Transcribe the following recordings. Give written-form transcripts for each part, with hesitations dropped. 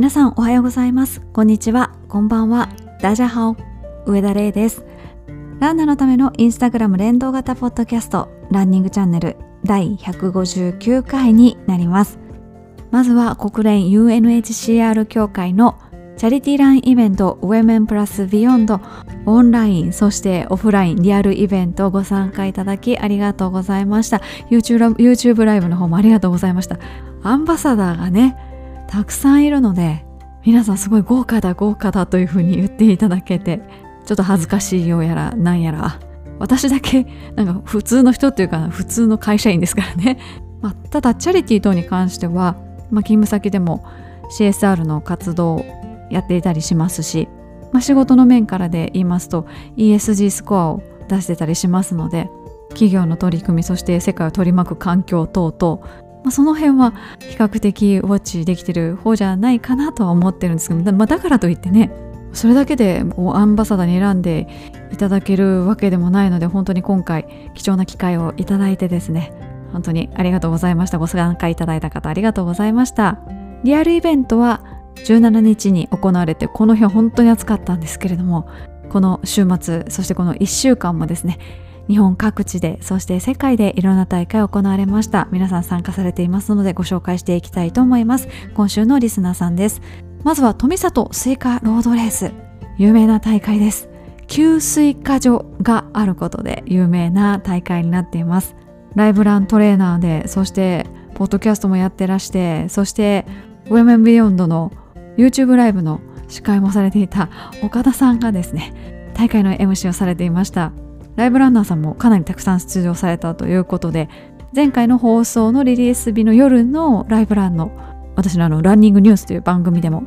皆さんおはようございます、こんにちは、こんばんは。ダジャハオ、上田玲です。ランナーのためのインスタグラム連動型ポッドキャスト、ランニングチャンネル第159回になります。まずは国連 UNHCR 協会のチャリティーランイベント Women Beyond、 オンラインそしてオフラインリアルイベントご参加いただきありがとうございました。 YouTube ライブの方もありがとうございました。アンバサダーがねたくさんいるので、皆さんすごい豪華だというふうに言っていただけて、ちょっと恥ずかしいようやらなんやら、私だけなんか普通の人っていうか普通の会社員ですからね、ただチャリティー等に関しては、勤務先でも CSR の活動をやっていたりしますし、仕事の面からで言いますと ESG スコアを出してたりしますので、企業の取り組みそして世界を取り巻く環境等々、その辺は比較的ウォッチできてる方じゃないかなとは思ってるんですけど、だからといってね、それだけでアンバサダーに選んでいただけるわけでもないので、本当に今回貴重な機会をいただいてですね、本当にありがとうございました。ご参加いただいた方ありがとうございました。リアルイベントは17日に行われて、この日は本当に暑かったんですけれども、この週末そしてこの1週間もですね、日本各地でそして世界でいろんな大会行われました。皆さん参加されていますので、ご紹介していきたいと思います。今週のリスナーさんです。まずは富里スイカロードレース、有名な大会です。給水化所があることで有名な大会になっています。ライブラントレーナーで、そしてポッドキャストもやってらして、そしてWomen Beyondの YouTube ライブの司会もされていた岡田さんがですね、大会の MC をされていました。ライブランナーさんもかなりたくさん出場されたということで、前回の放送のリリース日の夜のライブランの私のランニングニュースという番組でも、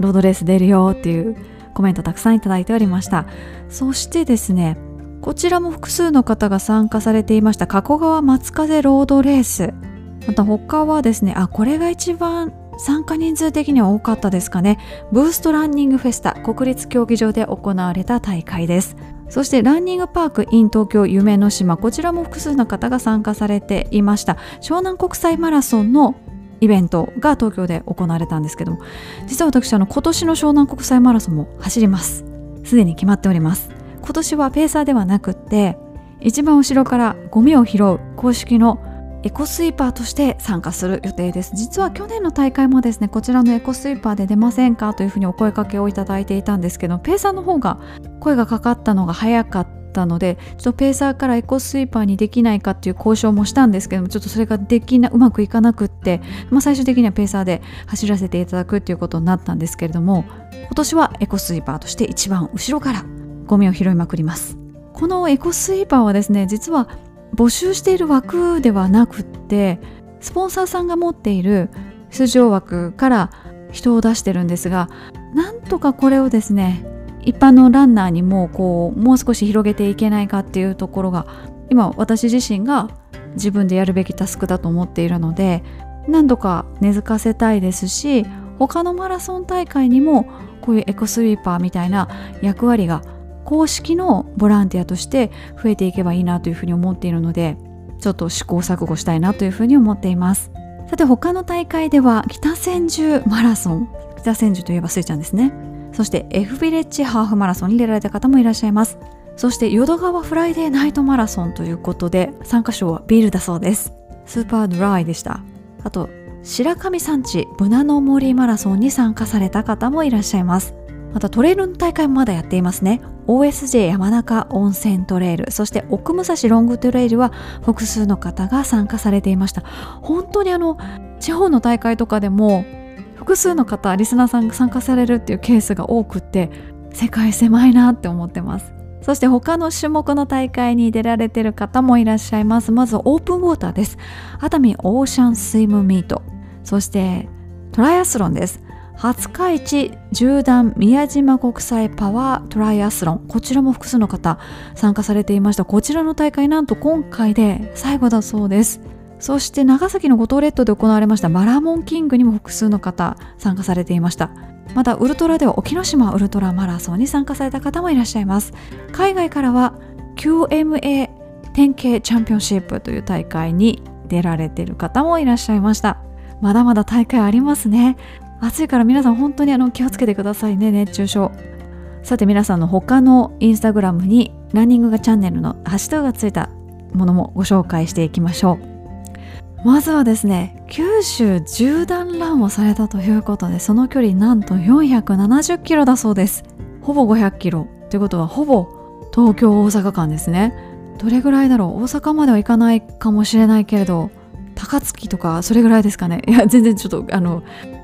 ロードレース出るよっていうコメントたくさんいただいておりました。そしてですね、こちらも複数の方が参加されていました。加古川松風ロードレース、また他はですね、これが一番参加人数的には多かったですかね。ブーストランニングフェスタ、国立競技場で行われた大会です。そしてランニングパーク in 東京夢の島、こちらも複数の方が参加されていました。湘南国際マラソンのイベントが東京で行われたんですけども、実は私今年の湘南国際マラソンも走ります。すでに決まっております。今年はペーサーではなくって、一番後ろからゴミを拾う公式のエコスイーパーとして参加する予定です。実は去年の大会もですね、こちらのエコスイーパーで出ませんかというふうにお声掛けをいただいていたんですけど、ペーサーの方が声がかかったのが早かったので、ちょっとペーサーからエコスイーパーにできないかっていう交渉もしたんですけども、ちょっとそれがうまくいかなくって、最終的にはペーサーで走らせていただくということになったんですけれども、今年はエコスイーパーとして一番後ろからゴミを拾いまくります。このエコスイーパーはですね、実は募集している枠ではなくって、スポンサーさんが持っている出場枠から人を出してるんですが、なんとかこれをですね、一般のランナーにももう少し広げていけないかっていうところが、今私自身が自分でやるべきタスクだと思っているので、何度か根付かせたいですし、他のマラソン大会にもこういうエコスイーパーみたいな役割が公式のボランティアとして増えていけばいいなというふうに思っているので、ちょっと試行錯誤したいなというふうに思っています。さて、他の大会では北千住マラソン、北千住といえばスイちゃんですね、そして F ビレッジハーフマラソンに出られた方もいらっしゃいます。そして淀川フライデーナイトマラソンということで、参加賞はビールだそうです。スーパードライでした。あと白神山地ブナの森マラソンに参加された方もいらっしゃいます。またトレイルの大会もまだやっていますね。OSJ 山中温泉トレイル、そして奥武蔵ロングトレイルは複数の方が参加されていました。本当に地方の大会とかでも複数の方、リスナーさんが参加されるっていうケースが多くって、世界狭いなって思ってます。そして他の種目の大会に出られてる方もいらっしゃいます。まずオープンウォーターです。熱海オーシャンスイムミート、そしてトライアスロンです。廿日市縦断宮島国際パワートライアスロン、こちらも複数の方参加されていました。こちらの大会、なんと今回で最後だそうです。そして長崎の五島列島で行われましたマラモンキングにも複数の方参加されていました。またウルトラでは沖ノ島ウルトラマラソンに参加された方もいらっしゃいます。海外からは QMA 典型チャンピオンシップという大会に出られている方もいらっしゃいました。まだまだ大会ありますね。暑いから皆さん本当に気をつけてくださいね、熱中症。さて皆さんの他のインスタグラムにランニングがチャンネルのハッシュタグがついたものもご紹介していきましょう。まずはですね、九州縦断ランをされたということで、その距離なんと470キロだそうです。ほぼ500キロということはほぼ東京大阪間ですね。どれぐらいだろう、大阪までは行かないかもしれないけれど高槻とかそれぐらいですかね。いや全然ちょっと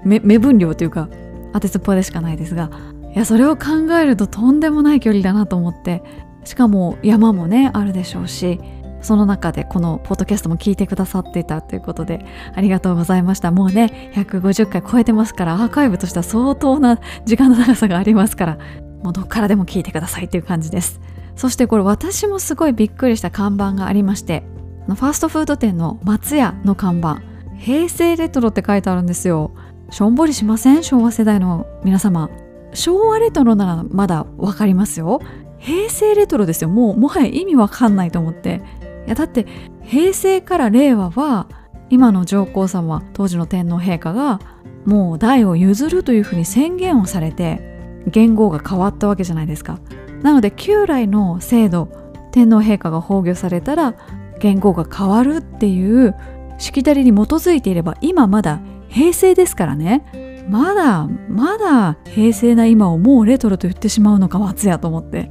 目分量というか当てつっぽでしかないですが、いやそれを考えるととんでもない距離だなと思って、しかも山もねあるでしょうし、その中でこのポッドキャストも聞いてくださっていたということでありがとうございました。もうね150回超えてますから、アーカイブとしては相当な時間の長さがありますから、もうどっからでも聞いてくださいという感じです。そしてこれ私もすごいびっくりした看板がありまして、ファーストフード店の松屋の看板、平成レトロって書いてあるんですよ。しょんぼりしません？昭和世代の皆様。昭和レトロならまだわかりますよ。平成レトロですよ。もはや意味わかんないと思って。いやだって平成から令和は今の上皇様、当時の天皇陛下がもう代を譲るというふうに宣言をされて元号が変わったわけじゃないですか。なので旧来の制度、天皇陛下が崩御されたら元号が変わるっていうしきたりに基づいていれば、今まだ平成ですからね。まだ平成な今をもうレトロと言ってしまうのか松屋と思って。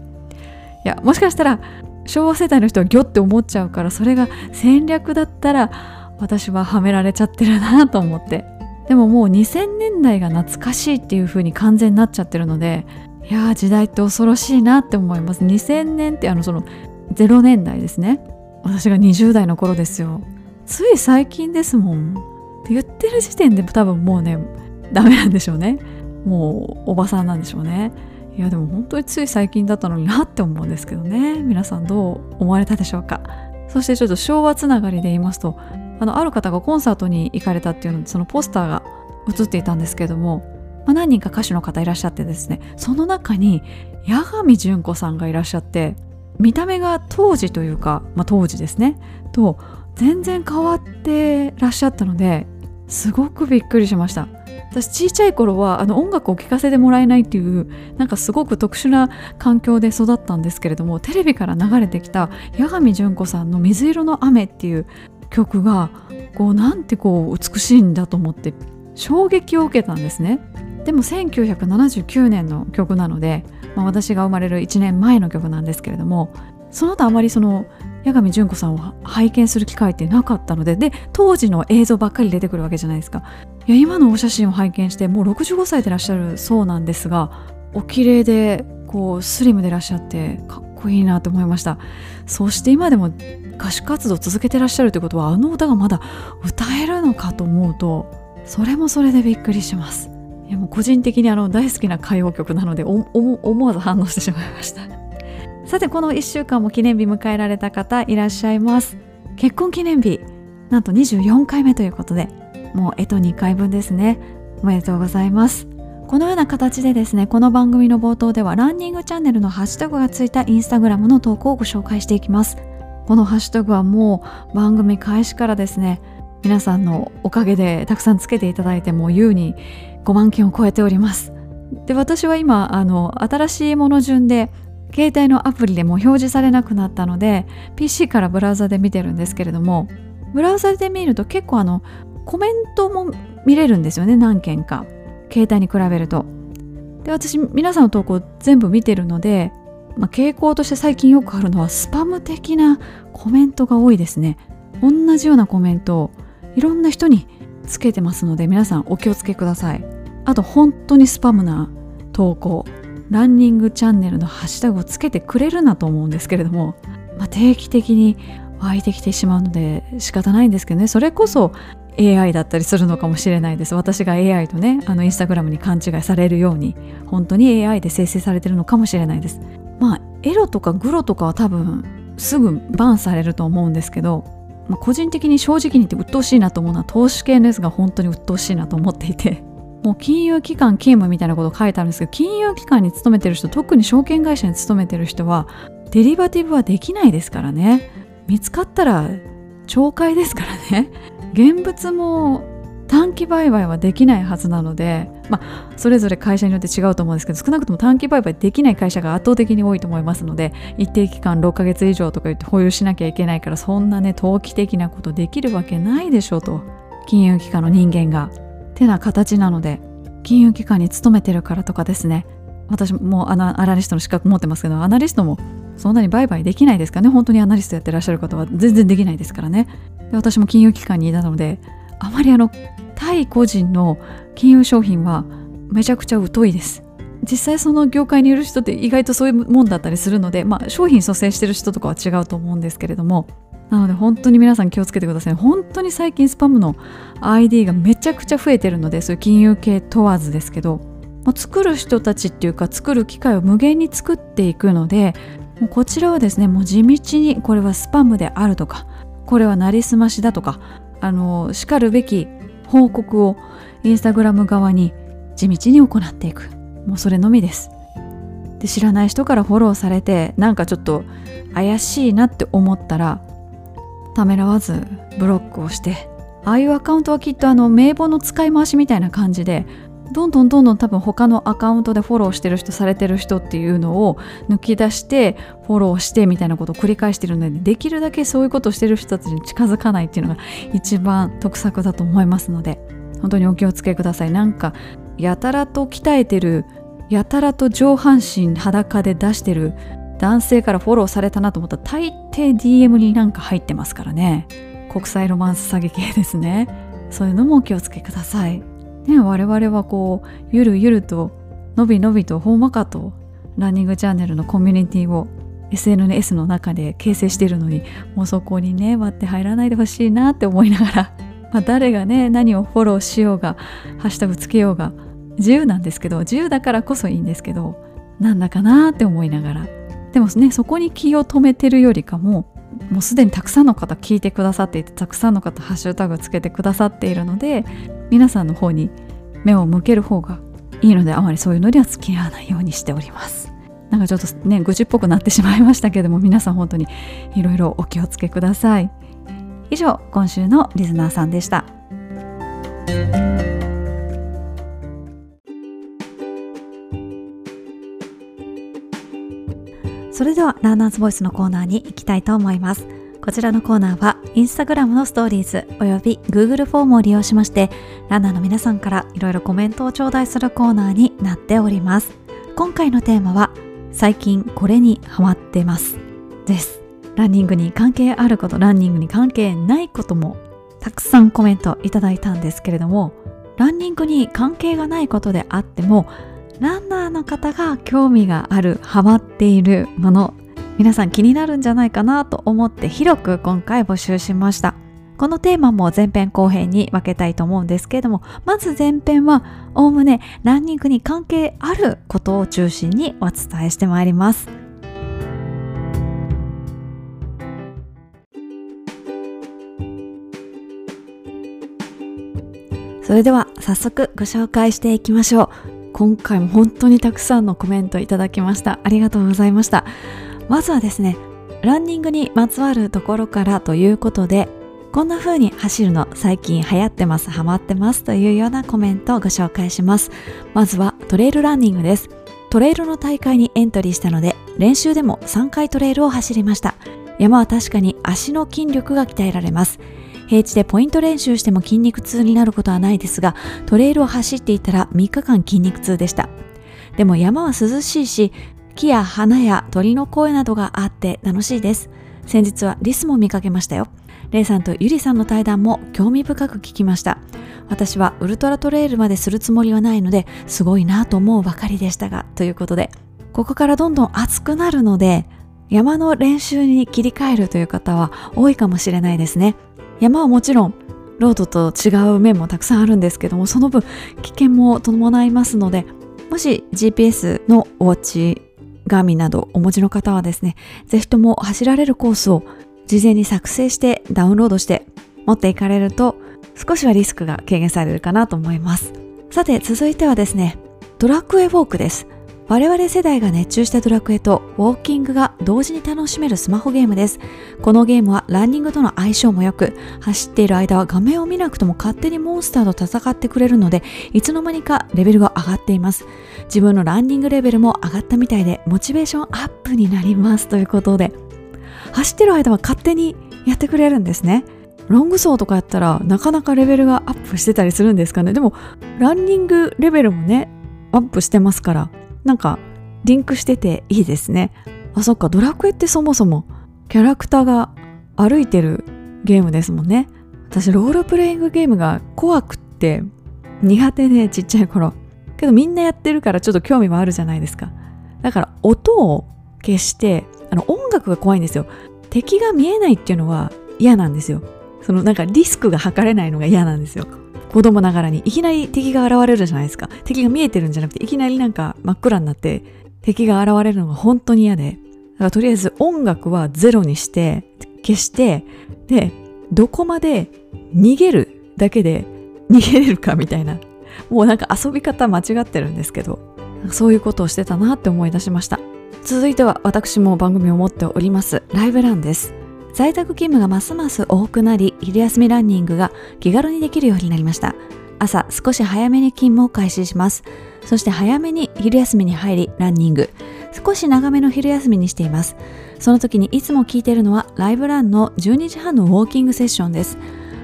いやもしかしたら昭和世代の人はギョって思っちゃうから、それが戦略だったら私ははめられちゃってるなと思って。でももう2000年代が懐かしいっていう風に完全になっちゃってるので、いや時代って恐ろしいなって思います。2000年ってその0年代ですね。私が20代の頃ですよ。つい最近ですもんって言ってる時点で多分もうねダメなんでしょうね。もうおばさんなんでしょうね。いやでも本当につい最近だったのになって思うんですけどね。皆さんどう思われたでしょうか。そしてちょっと昭和つながりで言いますと、ある方がコンサートに行かれたっていうので、そのポスターが映っていたんですけども、何人か歌手の方いらっしゃってですね、その中に八神純子さんがいらっしゃって、見た目が当時というか、当時ですねと全然変わってらっしゃったので、すごくびっくりしました。私小さい頃は音楽を聴かせてもらえないっていうすごく特殊な環境で育ったんですけれども、テレビから流れてきた八神純子さんの水色の雨っていう曲がなんて美しいんだと思って衝撃を受けたんですね。でも1979年の曲なので、私が生まれる1年前の曲なんですけれども、その後あまりその八神純子さんを拝見する機会ってなかったので、当時の映像ばっかり出てくるわけじゃないですか。いや今のお写真を拝見して、もう65歳でいらっしゃるそうなんですが、お綺麗でスリムでいらっしゃってかっこいいなと思いました。そして今でも歌手活動を続けてらっしゃるということは、あの歌がまだ歌えるのかと思うと、それもそれでびっくりします。いやもう個人的に大好きな歌謡曲なので、思わず反応してしまいました。さてこの1週間も記念日迎えられた方いらっしゃいます。結婚記念日なんと24回目ということで、もう2回分ですね。おめでとうございます。このような形でですね、この番組の冒頭ではランニングチャンネルのハッシュタグがついたインスタグラムの投稿をご紹介していきます。このハッシュタグはもう番組開始からですね、皆さんのおかげでたくさんつけていただいて、もう優に5万件を超えております。で私は今新しいもの順で携帯のアプリでも表示されなくなったので PC からブラウザで見てるんですけれども、ブラウザで見ると結構コメントも見れるんですよね、何件か携帯に比べると。で私皆さんの投稿全部見てるので、傾向として最近よくあるのはスパム的なコメントが多いですね。同じようなコメントをいろんな人につけてますので、皆さんお気をつけください。あと本当にスパムな投稿、ランニングチャンネルのハッシュタグをつけてくれるなと思うんですけれども、定期的に湧いてきてしまうので仕方ないんですけどね。それこそ AI だったりするのかもしれないです。私が AI とねインスタグラムに勘違いされるように、本当に AI で生成されてるのかもしれないです。エロとかグロとかは多分すぐバンされると思うんですけど、個人的に正直に言って鬱陶しいなと思うのは投資系のやつが本当に鬱陶しいなと思っていて、もう金融機関勤務みたいなこと書いてあるんですけど、金融機関に勤めてる人、特に証券会社に勤めてる人はデリバティブはできないですからね。見つかったら懲戒ですからね。現物も短期売買はできないはずなので、それぞれ会社によって違うと思うんですけど、少なくとも短期売買できない会社が圧倒的に多いと思いますので、一定期間6ヶ月以上とか言って保有しなきゃいけないから、そんなね投機的なことできるわけないでしょうと、金融機関の人間がてな形なので、金融機関に勤めてるからとかですね、私もアナリストの資格持ってますけど、アナリストもそんなに売買できないですからね。本当にアナリストやってらっしゃる方は全然できないですからね。で、私も金融機関にいたので、あまり対個人の金融商品はめちゃくちゃ疎いです。実際その業界にいる人って意外とそういうもんだったりするので、商品蘇生してる人とかは違うと思うんですけれども、なので本当に皆さん気をつけてください。本当に最近スパムの ID がめちゃくちゃ増えてるので、そういう金融系問わずですけど、作る人たちっていうか作る機会を無限に作っていくので、もうこちらはですね、もう地道にこれはスパムであるとか、これはなりすましだとか、しかるべき報告をインスタグラム側に地道に行っていく、もうそれのみです。で、知らない人からフォローされて、なんかちょっと怪しいなって思ったらためらわずブロックをして、ああいうアカウントはきっと名簿の使い回しみたいな感じで、どんどん多分他のアカウントでフォローしてる人、されてる人っていうのを抜き出してフォローしてみたいなことを繰り返してるので、できるだけそういうことをしてる人たちに近づかないっていうのが一番得策だと思いますので、本当にお気をつけください。なんかやたらと鍛えてる、やたらと上半身裸で出してる男性からフォローされたなと思ったら、大抵 DM になんか入ってますからね。国際ロマンス詐欺系ですね。そういうのもお気をつけくださいね。我々はこうゆるゆるとのびのびとほんわかとランニングチャンネルのコミュニティを SNS の中で形成しているのに、もうそこにね割って入らないでほしいなって思いながら、誰がね何をフォローしようがハッシュタグつけようが自由なんですけど、自由だからこそいいんですけど、なんだかなって思いながら、でもねそこに気を留めてるよりかも、もうすでにたくさんの方聞いてくださっていて、たくさんの方ハッシュタグつけてくださっているので、皆さんの方に目を向ける方がいいので、あまりそういうのには付き合わないようにしております。なんかちょっとね愚痴っぽくなってしまいましたけれども、皆さん本当にいろいろお気をつけください。以上、今週のリスナーさんでした。それではランナーズボイスのコーナーに行きたいと思います。こちらのコーナーは Instagram のストーリーズおよび Google フォームを利用しまして、ランナーの皆さんからいろいろコメントを頂戴するコーナーになっております。今回のテーマは最近これにハマってますです。ランニングに関係あること、ランニングに関係ないこともたくさんコメントいただいたんですけれども、ランニングに関係がないことであってもランナーの方が興味がある、ハマっているもの、皆さん気になるんじゃないかなと思って広く今回募集しました。このテーマも前編後編に分けたいと思うんですけれども、まず前編はおおむねランニングに関係あることを中心にお伝えしてまいります。それでは早速ご紹介していきましょう。今回も本当にたくさんのコメントいただきました。ありがとうございました。まずはですね、ランニングにまつわるところからということで、こんな風に走るの最近流行ってます、ハマってますというようなコメントをご紹介します。まずはトレイルランニングです。トレイルの大会にエントリーしたので、練習でも3回トレイルを走りました。山は確かに足の筋力が鍛えられます。平地でポイント練習しても筋肉痛になることはないですが、トレイルを走っていたら3日間筋肉痛でした。でも山は涼しいし、木や花や鳥の声などがあって楽しいです。先日はリスも見かけましたよ。レイさんとユリさんの対談も興味深く聞きました。私はウルトラトレイルまでするつもりはないので、すごいなと思うばかりでしたが、ということで、ここからどんどん暑くなるので、山の練習に切り替えるという方は多いかもしれないですね。山はもちろんロードと違う面もたくさんあるんですけども、その分危険も伴いますので、もし GPS のお家ガミなどお持ちの方はですね、ぜひとも走られるコースを事前に作成してダウンロードして持っていかれると、少しはリスクが軽減されるかなと思います。さて続いてはですね、ドラクエウォークです。我々世代が熱中したドラクエとウォーキングが同時に楽しめるスマホゲームです。このゲームはランニングとの相性も良く、走っている間は画面を見なくても勝手にモンスターと戦ってくれるので、いつの間にかレベルが上がっています。自分のランニングレベルも上がったみたいで、モチベーションアップになりますということで、走ってる間は勝手にやってくれるんですね。ロング走とかやったらなかなかレベルがアップしてたりするんですかね。でもランニングレベルもねアップしてますから、なんかリンクしてていいですね。あ、そっか、ドラクエってそもそもキャラクターが歩いてるゲームですもんね。私ロールプレイングゲームが怖くって苦手で、ちっちゃい頃。けどみんなやってるからちょっと興味もあるじゃないですか。だから音を消して、音楽が怖いんですよ。敵が見えないっていうのは嫌なんですよ。そのなんかリスクが測れないのが嫌なんですよ。子供ながらにいきなり敵が現れるじゃないですか。敵が見えてるんじゃなくていきなりなんか真っ暗になって敵が現れるのが本当に嫌で、だからとりあえず音楽はゼロにして消して、でどこまで逃げるだけで逃げれるかみたいな、もうなんか遊び方間違ってるんですけど、そういうことをしてたなって思い出しました。続いては私も番組を持っておりますライブランです。在宅勤務がますます多くなり、昼休みランニングが気軽にできるようになりました。朝少し早めに勤務を開始します。そして早めに昼休みに入り、ランニング少し長めの昼休みにしています。その時にいつも聞いているのはライブランの12時半のウォーキングセッションです。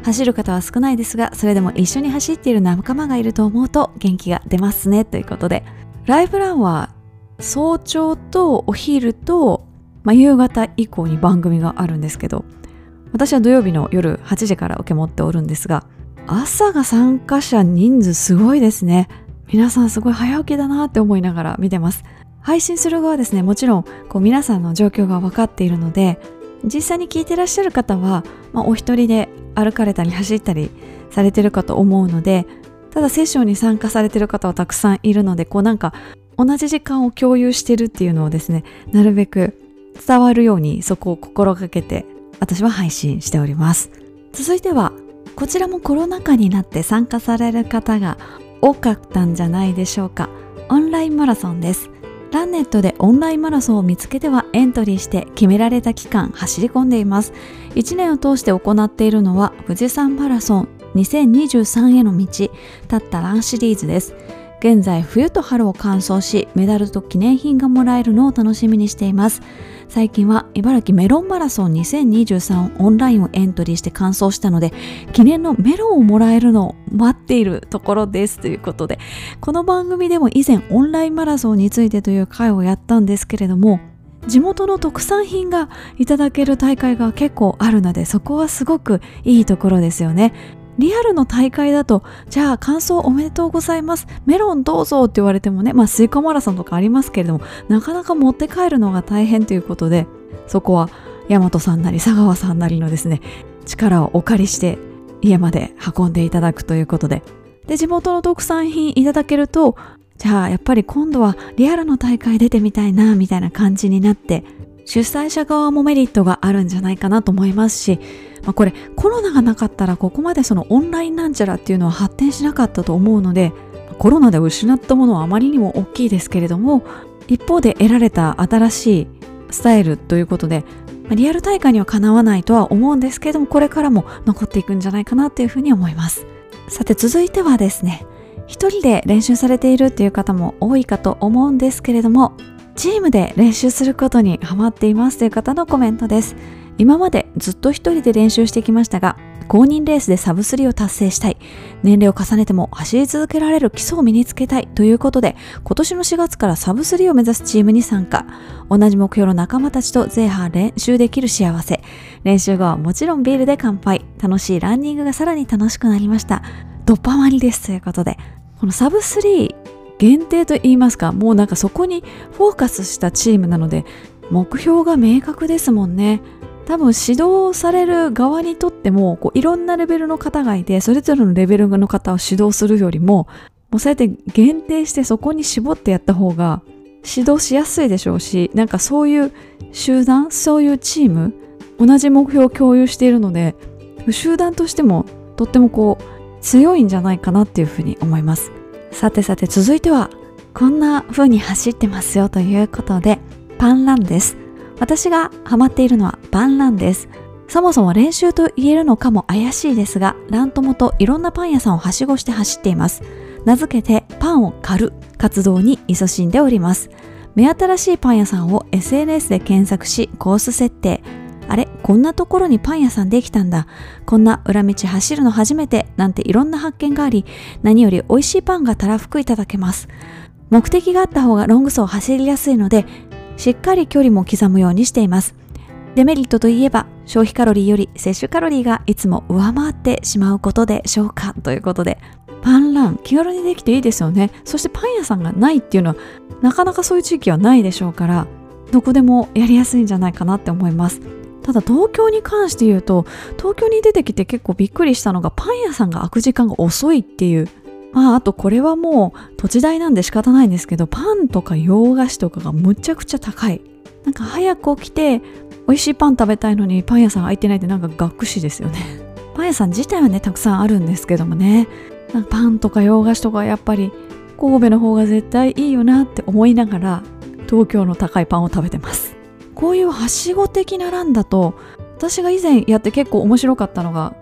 走る方は少ないですが、それでも一緒に走っている仲間がいると思うと元気が出ますねということで、ライブランは早朝とお昼と夕方以降に番組があるんですけど、私は土曜日の夜8時から受け持っておるんですが、朝が参加者人数すごいですね。皆さんすごい早起きだなって思いながら見てます。配信する側ですね、もちろんこう皆さんの状況が分かっているので、実際に聞いてらっしゃる方は、お一人で歩かれたり走ったりされてるかと思うので、ただセッションに参加されてる方はたくさんいるので、こうなんか同じ時間を共有してるっていうのをですね、なるべく伝わるようにそこを心がけて私は配信しております。続いてはこちらもコロナ禍になって参加される方が多かったんじゃないでしょうか。オンラインマラソンです。ランネットでオンラインマラソンを見つけてはエントリーして決められた期間走り込んでいます。1年を通して行っているのは富士山マラソン2023への道、たったランシリーズです。現在冬と春を完走し、メダルと記念品がもらえるのを楽しみにしています。最近は茨城メロンマラソン2023オンラインをエントリーして完走したので、記念のメロンをもらえるのを待っているところですということで、この番組でも以前オンラインマラソンについてという回をやったんですけれども、地元の特産品がいただける大会が結構あるので、そこはすごくいいところですよね。リアルの大会だと、じゃあ完走おめでとうございます、メロンどうぞって言われてもね、スイカマラソンとかありますけれども、なかなか持って帰るのが大変ということで、そこは大和さんなり佐川さんなりのですね、力をお借りして家まで運んでいただくということで、で地元の特産品いただけると、じゃあやっぱり今度はリアルの大会出てみたいなみたいな感じになって、主催者側もメリットがあるんじゃないかなと思いますし、これコロナがなかったらここまでそのオンラインなんちゃらっていうのは発展しなかったと思うので、コロナで失ったものはあまりにも大きいですけれども、一方で得られた新しいスタイルということで、リアル大会にはかなわないとは思うんですけれども、これからも残っていくんじゃないかなというふうに思います。さて続いてはですね、一人で練習されているっていう方も多いかと思うんですけれども、チームで練習することにハマっていますという方のコメントです。今までずっと一人で練習してきましたが、公認レースでサブ3を達成したい、年齢を重ねても走り続けられる基礎を身につけたいということで、今年の4月からサブ3を目指すチームに参加。同じ目標の仲間たちと全班練習できる幸せ、練習後はもちろんビールで乾杯、楽しいランニングがさらに楽しくなりました、ドッパマリですということで、このサブ3限定と言いますか、もうなんかそこにフォーカスしたチームなので、目標が明確ですもんね。多分指導される側にとっても、いろんなレベルの方がいて、それぞれのレベルの方を指導するよりも、そうやって限定してそこに絞ってやった方が指導しやすいでしょうし、なんかそういう集団、そういうチーム、同じ目標を共有しているので、集団としてもとっても強いんじゃないかなっていうふうに思います。さてさて続いてはこんな風に走ってますよということで、パンランです。私がハマっているのはパンランです。そもそも練習と言えるのかも怪しいですが、ラン友といろんなパン屋さんをはしごして走っています。名付けてパンを狩る活動に勤しんでおります。目新しいパン屋さんを SNS で検索し、コース設定、あれこんなところにパン屋さんできたんだ、こんな裏道走るの初めて、なんていろんな発見があり、何より美味しいパンがたらふくいただけます。目的があった方がロング走を走りやすいので、しっかり距離も刻むようにしています。デメリットといえば、消費カロリーより摂取カロリーがいつも上回ってしまうことでしょうか、ということで、パンラン気軽にできていいですよね。そしてパン屋さんがないっていうのはなかなかそういう地域はないでしょうから、どこでもやりやすいんじゃないかなって思います。ただ東京に関して言うと、東京に出てきて結構びっくりしたのが、パン屋さんが開く時間が遅いっていう、あとこれはもう土地代なんで仕方ないんですけど、パンとか洋菓子とかがむちゃくちゃ高い。なんか早く起きて美味しいパン食べたいのにパン屋さん開いてないって、なんかがっくしですよね。パン屋さん自体はね、たくさんあるんですけどもね、なんかパンとか洋菓子とかやっぱり神戸の方が絶対いいよなって思いながら、東京の高いパンを食べてます。こういうはしご的なランだと、私が以前やって結構面白かったのが、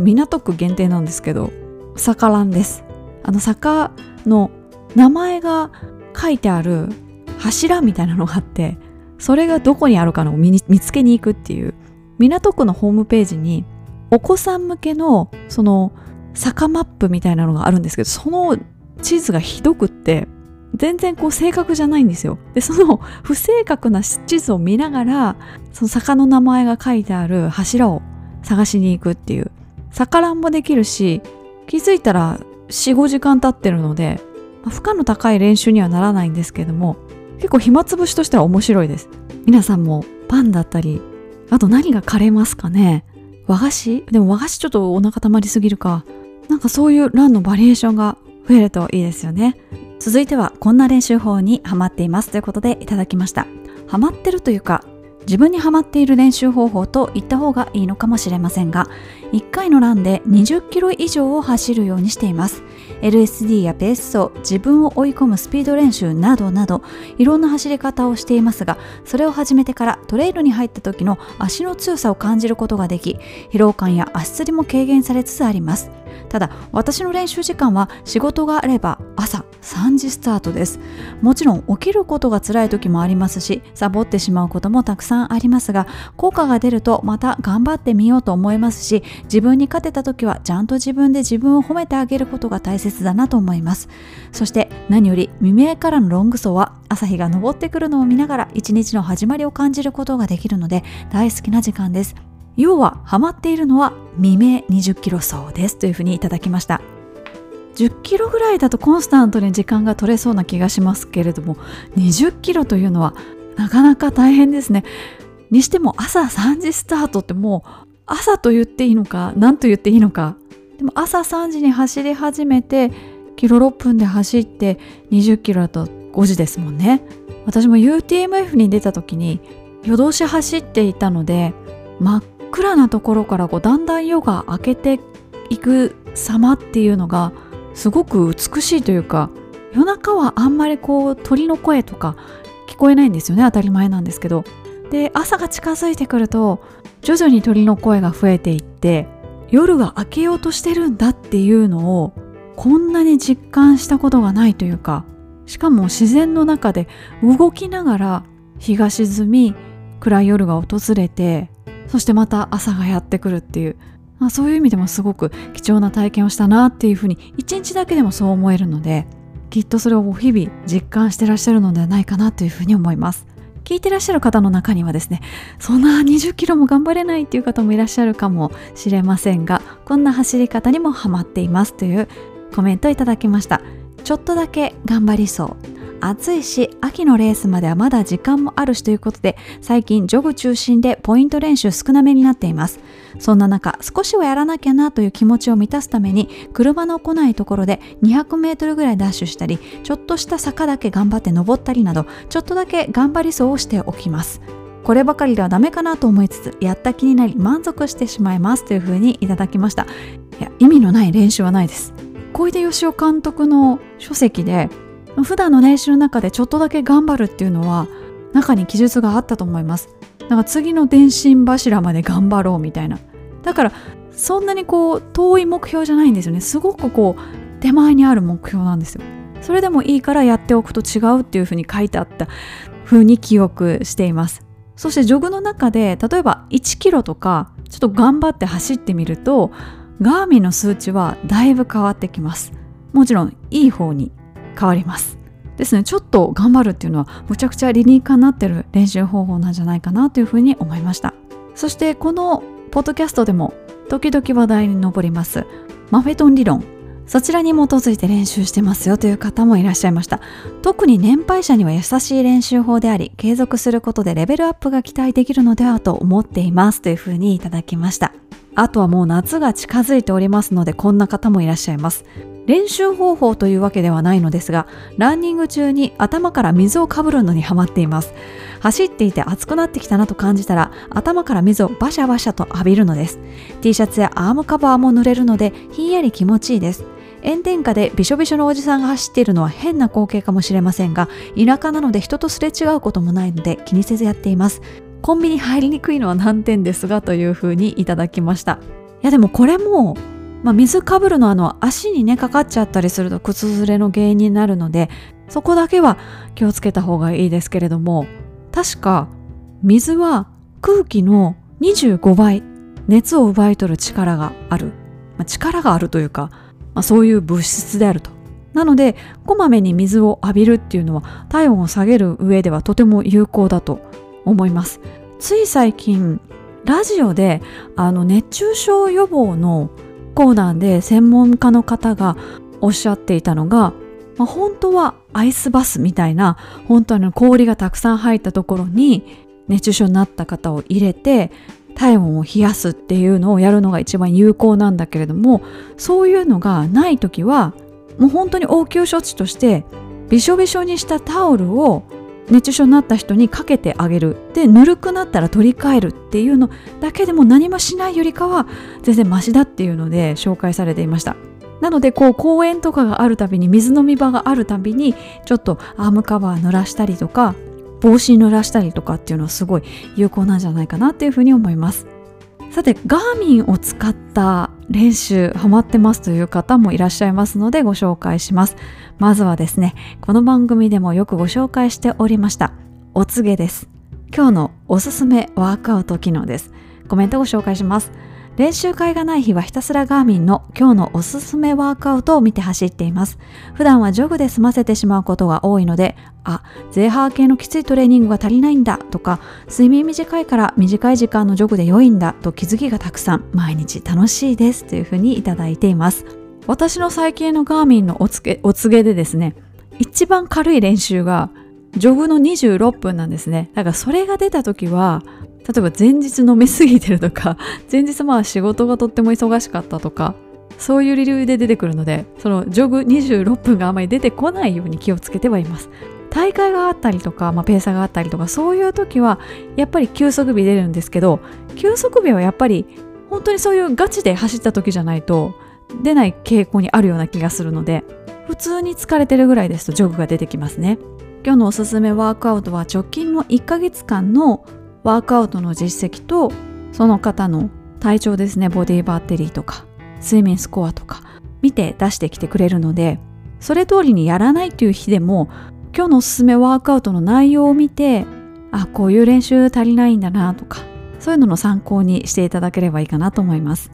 港区限定なんですけど、坂ランです。坂の名前が書いてある柱みたいなのがあって、それがどこにあるかのを見つけに行くっていう、港区のホームページにお子さん向けのその坂マップみたいなのがあるんですけど、その地図がひどくって、全然こう正確じゃないんですよ。で、その不正確な地図を見ながら、その坂の名前が書いてある柱を探しに行くっていう、坂ランもできるし、気づいたら 4,5 時間経ってるので、負荷の高い練習にはならないんですけども、結構暇つぶしとしては面白いです。皆さんもパンだったり、あと何が狩れますかね。和菓子？でも和菓子ちょっとお腹たまりすぎるか。なんかそういうランのバリエーションが増えるといいですよね。続いては、こんな練習法にハマっていますということでいただきました。ハマってるというか、自分にハマっている練習方法と言った方がいいのかもしれませんが、1回のランで20キロ以上を走るようにしています。 LSD やペース走、自分を追い込むスピード練習などなど、いろんな走り方をしていますが、それを始めてからトレイルに入った時の足の強さを感じることができ、疲労感や足つりも軽減されつつあります。ただ、私の練習時間は仕事があれば朝3時スタートです。もちろん起きることが辛い時もありますし、サボってしまうこともたくさんありますが、効果が出るとまた頑張ってみようと思いますし、自分に勝てた時はちゃんと自分で自分を褒めてあげることが大切だなと思います。そして何より未明からのロング走は、朝日が昇ってくるのを見ながら一日の始まりを感じることができるので、大好きな時間です。要はハマっているのは未明20キロ走です、というふうにいただきました。10キロぐらいだとコンスタントに時間が取れそうな気がしますけれども、20キロというのはなかなか大変ですね。にしても朝3時スタートって、もう朝と言っていいのか何と言っていいのか。でも朝3時に走り始めて、キロ6分で走って、20キロだと5時ですもんね。私も UTMF に出た時に夜通し走っていたので、真っ暗なところからこうだんだん夜が明けていく様っていうのがすごく美しいというか、夜中はあんまりこう鳥の声とか聞こえないんですよね。当たり前なんですけど。で、朝が近づいてくると徐々に鳥の声が増えていって、夜が明けようとしてるんだっていうのをこんなに実感したことがないというか、しかも自然の中で動きながら日が沈み、暗い夜が訪れて、そしてまた朝がやってくるっていう、そういう意味でもすごく貴重な体験をしたなっていうふうに、一日だけでもそう思えるので、きっとそれを日々実感してらっしゃるのではないかなというふうに思います。聞いてらっしゃる方の中にはですね、そんな20キロも頑張れないっていう方もいらっしゃるかもしれませんが、こんな走り方にもハマっていますというコメントをいただきました。ちょっとだけ頑張りそう、暑いし秋のレースまではまだ時間もあるし、ということで最近ジョグ中心でポイント練習少なめになっています。そんな中、少しはやらなきゃなという気持ちを満たすために、車の来ないところで200メートルぐらいダッシュしたり、ちょっとした坂だけ頑張って登ったりなど、ちょっとだけ頑張り走をしておきます。こればかりではダメかなと思いつつ、やった気になり満足してしまいます、というふうにいただきました。いや、意味のない練習はないです。小出義雄監督の書籍で普段の練習の中でちょっとだけ頑張るっていうのは中に記述があったと思います。なんか次の電信柱まで頑張ろうみたいな。だからそんなにこう遠い目標じゃないんですよね。すごくこう手前にある目標なんですよ。それでもいいからやっておくと違うっていうふうに書いてあったふうに記憶しています。そしてジョグの中で例えば1キロとかちょっと頑張って走ってみるとガーミンの数値はだいぶ変わってきます。もちろんいい方に変わりますですね。ちょっと頑張るっていうのはむちゃくちゃ理にかなってる練習方法なんじゃないかなというふうに思いました。そしてこのポッドキャストでも時々話題に上りますマフェトン理論、そちらに基づいて練習してますよという方もいらっしゃいました。特に年配者には優しい練習法であり、継続することでレベルアップが期待できるのではと思っていますというふうにいただきました。あとはもう夏が近づいておりますので、こんな方もいらっしゃいます。練習方法というわけではないのですが、ランニング中に頭から水をかぶるのにハマっています。走っていて暑くなってきたなと感じたら、頭から水をバシャバシャと浴びるのです。T シャツやアームカバーも濡れるので、ひんやり気持ちいいです。炎天下でびしょびしょのおじさんが走っているのは変な光景かもしれませんが、田舎なので人とすれ違うこともないので気にせずやっています。コンビニ入りにくいのは難点ですが、というふうにいただきました。いやでもこれも水かぶるの足にねかかっちゃったりすると靴ずれの原因になるので、そこだけは気をつけた方がいいですけれども、確か水は空気の25倍熱を奪い取る力がある、力があるというか、そういう物質であると。なのでこまめに水を浴びるっていうのは体温を下げる上ではとても有効だと思います。つい最近ラジオで熱中症予防のコーナーで専門家の方がおっしゃっていたのが、本当はアイスバスみたいな、本当は氷がたくさん入ったところに熱中症になった方を入れて体温を冷やすっていうのをやるのが一番有効なんだけれども、そういうのがないときはもう本当に応急処置としてびしょびしょにしたタオルを熱中症になった人にかけてあげる。で、ぬるくなったら取り替えるっていうのだけでも何もしないよりかは全然マシだっていうので紹介されていました。なのでこう公園とかがあるたびに、水飲み場があるたびにちょっとアームカバー濡らしたりとか帽子濡らしたりとかっていうのはすごい有効なんじゃないかなっていうふうに思います。さて、ガーミンを使った練習ハマってますという方もいらっしゃいますのでご紹介します。まずはですね、この番組でもよくご紹介しておりましたお告げです。今日のおすすめワークアウト機能です。コメントご紹介します。練習会がない日はひたすらガーミンの今日のおすすめワークアウトを見て走っています。普段はジョグで済ませてしまうことが多いので、ゼーハー系のきついトレーニングが足りないんだとか、睡眠短いから短い時間のジョグで良いんだと気づきがたくさん、毎日楽しいですというふうにいただいています。私の最近のガーミンのお告げでですね、一番軽い練習がジョグの26分なんですね。だからそれが出た時は、例えば前日飲みすぎてるとか、前日仕事がとっても忙しかったとか、そういう理由で出てくるので、そのジョグ26分があまり出てこないように気をつけてはいます。大会があったりとか、ペーサーがあったりとか、そういう時はやっぱり休息日出るんですけど、休息日はやっぱり本当にそういうガチで走った時じゃないと出ない傾向にあるような気がするので、普通に疲れてるぐらいですとジョグが出てきますね。今日のおすすめワークアウトは直近の1ヶ月間のワークアウトの実績と、その方の体調ですね、ボディバッテリーとか睡眠スコアとか見て出してきてくれるので、それ通りにやらないという日でも今日のおすすめワークアウトの内容を見て、こういう練習足りないんだなとか、そういうのの参考にしていただければいいかなと思います。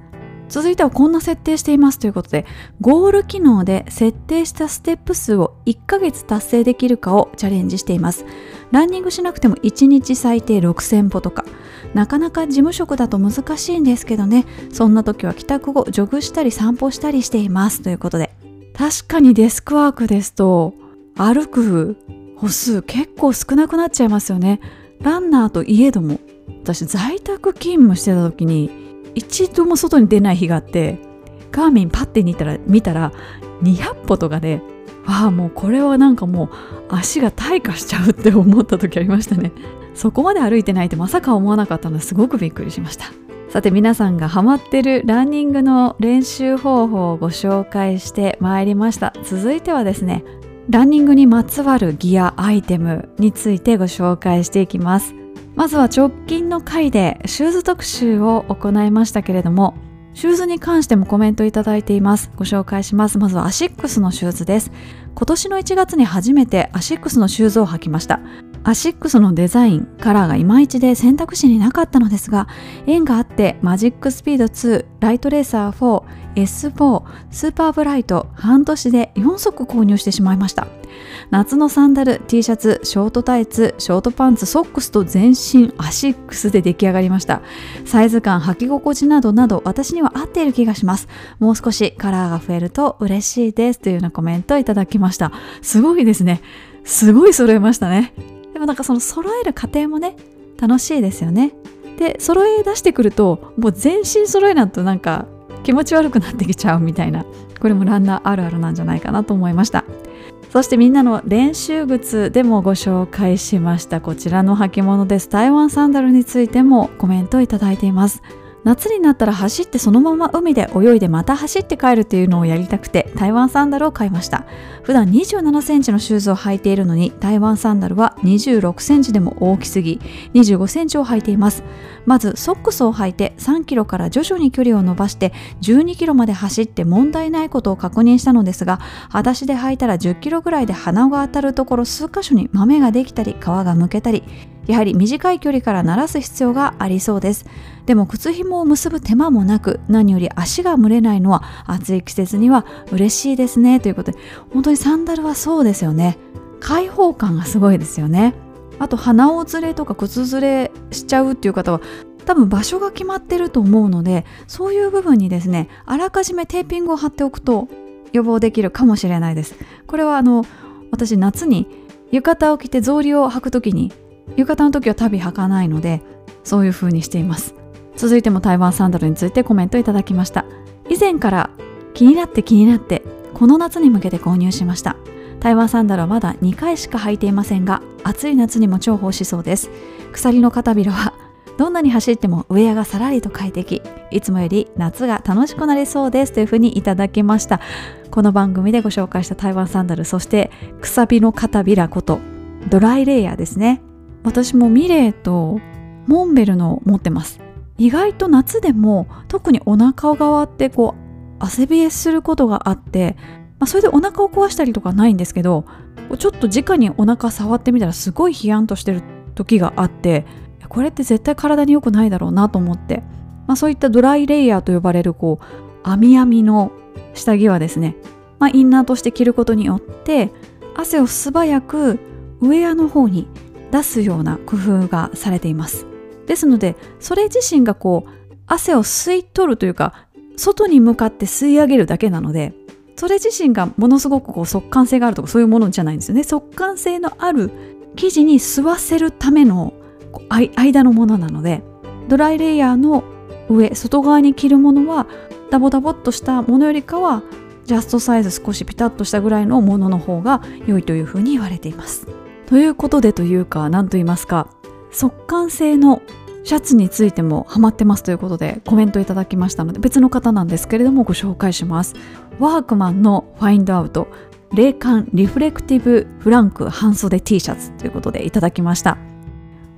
続いてはこんな設定していますということで、ゴール機能で設定したステップ数を1ヶ月達成できるかをチャレンジしています。ランニングしなくても1日最低6000歩とか、なかなか事務職だと難しいんですけどね、そんな時は帰宅後ジョグしたり散歩したりしていますということで、確かにデスクワークですと歩く歩数結構少なくなっちゃいますよね。ランナーといえども、私在宅勤務してた時に一度も外に出ない日があって、ガーミンパッて見たら200歩とかで、もうこれはなんかもう足が退化しちゃうって思った時ありましたね。そこまで歩いてないってまさか思わなかったので、すごくびっくりしました。さて、皆さんがハマってるランニングの練習方法をご紹介してまいりました。続いてはですね、ランニングにまつわるギアアイテムについてご紹介していきます。まずは直近の回でシューズ特集を行いましたけれども、シューズに関してもコメントいただいています。ご紹介します。まずはアシックスのシューズです。今年の1月に初めてアシックスのシューズを履きました。アシックスのデザイン、カラーがいまいちで選択肢になかったのですが、縁があってマジックスピード2、ライトレーサー4、S4、スーパーブライト、半年で4足購入してしまいました。夏のサンダル、T シャツ、ショートタイツ、ショートパンツ、ソックスと全身アシックスで出来上がりました。サイズ感、履き心地などなど私には合っている気がします。もう少しカラーが増えると嬉しいです、というようなコメントをいただきました。すごいですね。すごい揃えましたね。でもなんかその揃える過程もね、楽しいですよね。で、揃え出してくるともう全身揃えなんとなんか気持ち悪くなってきちゃうみたいな、これもランナーあるあるなんじゃないかなと思いました。そしてみんなの練習靴でもご紹介しましたこちらの履物です。台湾サンダルについてもコメントをいただいています。夏になったら走ってそのまま海で泳いでまた走って帰るというのをやりたくて台湾サンダルを買いました。普段27センチのシューズを履いているのに台湾サンダルは26センチでも大きすぎ、25センチを履いています。まずソックスを履いて3キロから徐々に距離を伸ばして12キロまで走って問題ないことを確認したのですが、裸足で履いたら10キロぐらいで鼻が当たるところ数箇所にマメができたり皮がむけたり、やはり短い距離から慣らす必要がありそうです。でも靴紐を結ぶ手間もなく、何より足が蒸れないのは暑い季節には嬉しいですね、ということで、本当にサンダルはそうですよね。開放感がすごいですよね。あと鼻緒ずれとか靴ずれしちゃうっていう方は多分場所が決まってると思うので、そういう部分にですね、あらかじめテーピングを貼っておくと予防できるかもしれないです。これは私夏に浴衣を着て草履を履くときに、浴衣の時は足袋履かないのでそういう風にしています。続いても台湾サンダルについてコメントいただきました。以前から気になってこの夏に向けて購入しました。台湾サンダルはまだ2回しか履いていませんが、暑い夏にも重宝しそうです。鎖の肩びらはどんなに走ってもウエアがさらりと快適、いつもより夏が楽しくなりそうです、というふうにいただきました。この番組でご紹介した台湾サンダル、そして鎖の肩びらことドライレイヤーですね。私もミレーとモンベルの持ってます。意外と夏でも特にお腹側ってこう汗冷えすることがあって、それでお腹を壊したりとかないんですけど、ちょっと直にお腹触ってみたらすごいヒヤンとしてる時があって、これって絶対体に良くないだろうなと思って、そういったドライレイヤーと呼ばれるこう網網の下着はですね、インナーとして着ることによって汗を素早くウエアの方に出すような工夫がされています。ですのでそれ自身がこう汗を吸い取るというか、外に向かって吸い上げるだけなので、それ自身がものすごくこう速乾性があるとかそういうものじゃないんですよね。速乾性のある生地に吸わせるための間のものなので、ドライレイヤーの上外側に着るものはダボダボっとしたものよりかはジャストサイズ、少しピタッとしたぐらいのものの方が良いというふうに言われています。ということで、というか何と言いますか、速乾性のシャツについてもハマってますということでコメントいただきましたので、別の方なんですけれどもご紹介します。ワークマンのファインドアウト冷感リフレクティブフランク半袖 T シャツということでいただきました。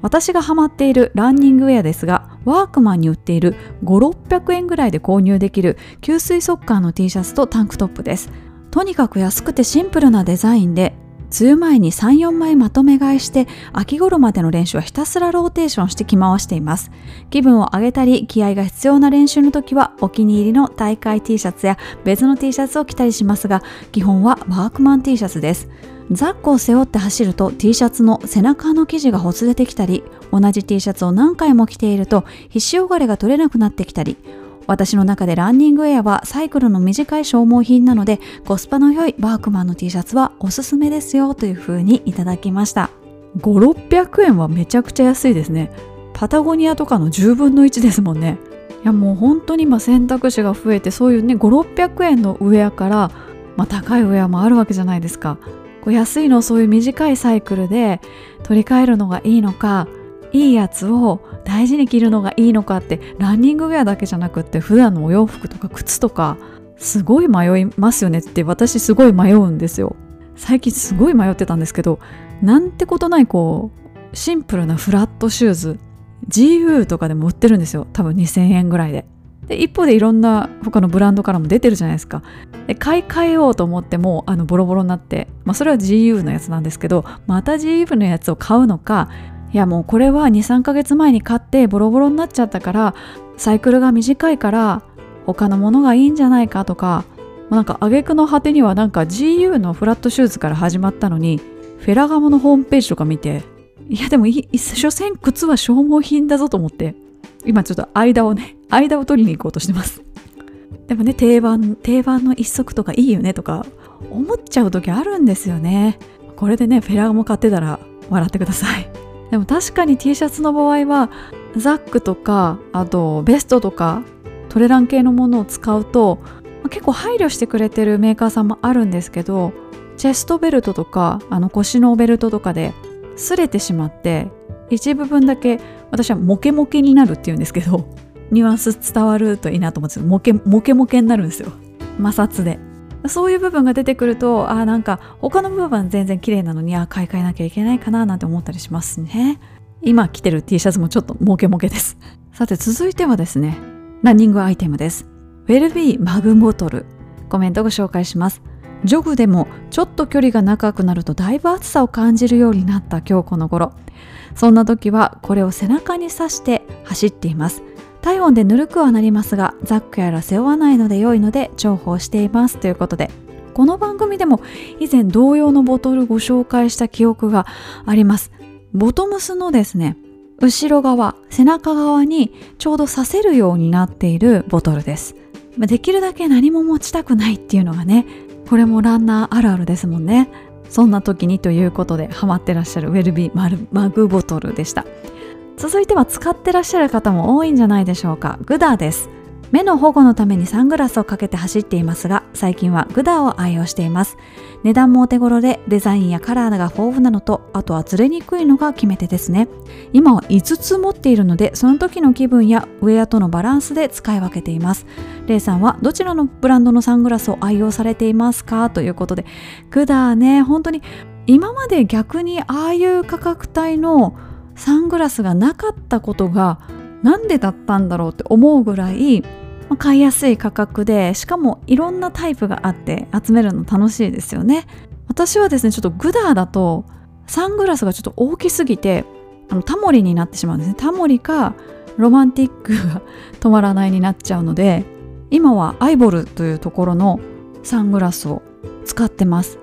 私がハマっているランニングウェアですが、ワークマンに売っている500〜600円ぐらいで購入できる吸水速乾の T シャツとタンクトップです。とにかく安くてシンプルなデザインで、梅雨前に 3〜4 枚まとめ買いして秋頃までの練習はひたすらローテーションして着回しています。気分を上げたり気合が必要な練習の時はお気に入りの大会 T シャツや別の T シャツを着たりしますが、基本はワークマン T シャツです。ザックを背負って走ると T シャツの背中の生地がほつれてきたり、同じ T シャツを何回も着ていると皮脂汚れが取れなくなってきたり、私の中でランニングウェアはサイクルの短い消耗品なので、コスパの良いワークマンの T シャツはおすすめですよ、という風にいただきました。5〜600円はめちゃくちゃ安いですね。パタゴニアとかの10分の1ですもんね。いやもう本当に今選択肢が増えて、そういうね5〜600円のウェアから、高いウェアもあるわけじゃないですか。こう安いのをそういう短いサイクルで取り替えるのがいいのか、いいやつを大事に着るのがいいのかって、ランニングウェアだけじゃなくって普段のお洋服とか靴とかすごい迷いますよねって、私すごい迷うんですよ。最近すごい迷ってたんですけど、なんてことないこうシンプルなフラットシューズ、 GU とかでも売ってるんですよ。多分2000円ぐらいで。で一方でいろんな他のブランドからも出てるじゃないですか。で買い替えようと思ってもボロボロになって、それは GU のやつなんですけど、また GU のやつを買うのか、いやもうこれは 2,3 ヶ月前に買ってボロボロになっちゃったからサイクルが短いから他のものがいいんじゃないかとか、なんか挙句の果てにはなんか GU のフラットシューズから始まったのにフェラガモのホームページとか見て、いやでも所詮靴は消耗品だぞと思って、今ちょっと間を取りに行こうとしてます。でもね、定番の一足とかいいよねとか思っちゃう時あるんですよね。これでねフェラガモ買ってたら笑ってください。でも確かに T シャツの場合はザックとかあとベストとかトレラン系のものを使うと結構配慮してくれてるメーカーさんもあるんですけど、チェストベルトとか腰のベルトとかで擦れてしまって一部分だけ私はモケモケになるっていうんですけど、ニュアンス伝わるといいなと思って、モケモケになるんですよ、摩擦で。そういう部分が出てくると、なんか他の部分は全然綺麗なのに買い替えなきゃいけないかななんて思ったりしますね。今着てる T シャツもちょっとモケモケです。さて続いてはですね、ランニングアイテムです。ウェルビーマグボトル、コメントご紹介します。ジョグでもちょっと距離が長くなるとだいぶ暑さを感じるようになった今日この頃、そんな時はこれを背中にさして走っています。体温でぬるくはなりますがザックやら背負わないので良いので重宝していますということで、この番組でも以前同様のボトルご紹介した記憶があります。ボトムスのですね、後ろ側、背中側にちょうどさせるようになっているボトルです。できるだけ何も持ちたくないっていうのがね、これもランナーあるあるですもんね。そんな時にということでハマってらっしゃるウェルビーマグボトルでした。続いては使ってらっしゃる方も多いんじゃないでしょうか。グダーです。目の保護のためにサングラスをかけて走っていますが、最近はグダーを愛用しています。値段もお手頃でデザインやカラーが豊富なのと、あとはずれにくいのが決め手ですね。今は5つ持っているので、その時の気分やウェアとのバランスで使い分けています。レイさんはどちらのブランドのサングラスを愛用されていますかということで、グダーね、本当に今まで逆にああいう価格帯のサングラスがなかったことがなんでだったんだろうって思うぐらい買いやすい価格で、しかもいろんなタイプがあって集めるの楽しいですよね。私はですね、ちょっとグダーだとサングラスがちょっと大きすぎてタモリになってしまうんですね。タモリかロマンティックが止まらないになっちゃうので、今はアイボルというところのサングラスを使ってます。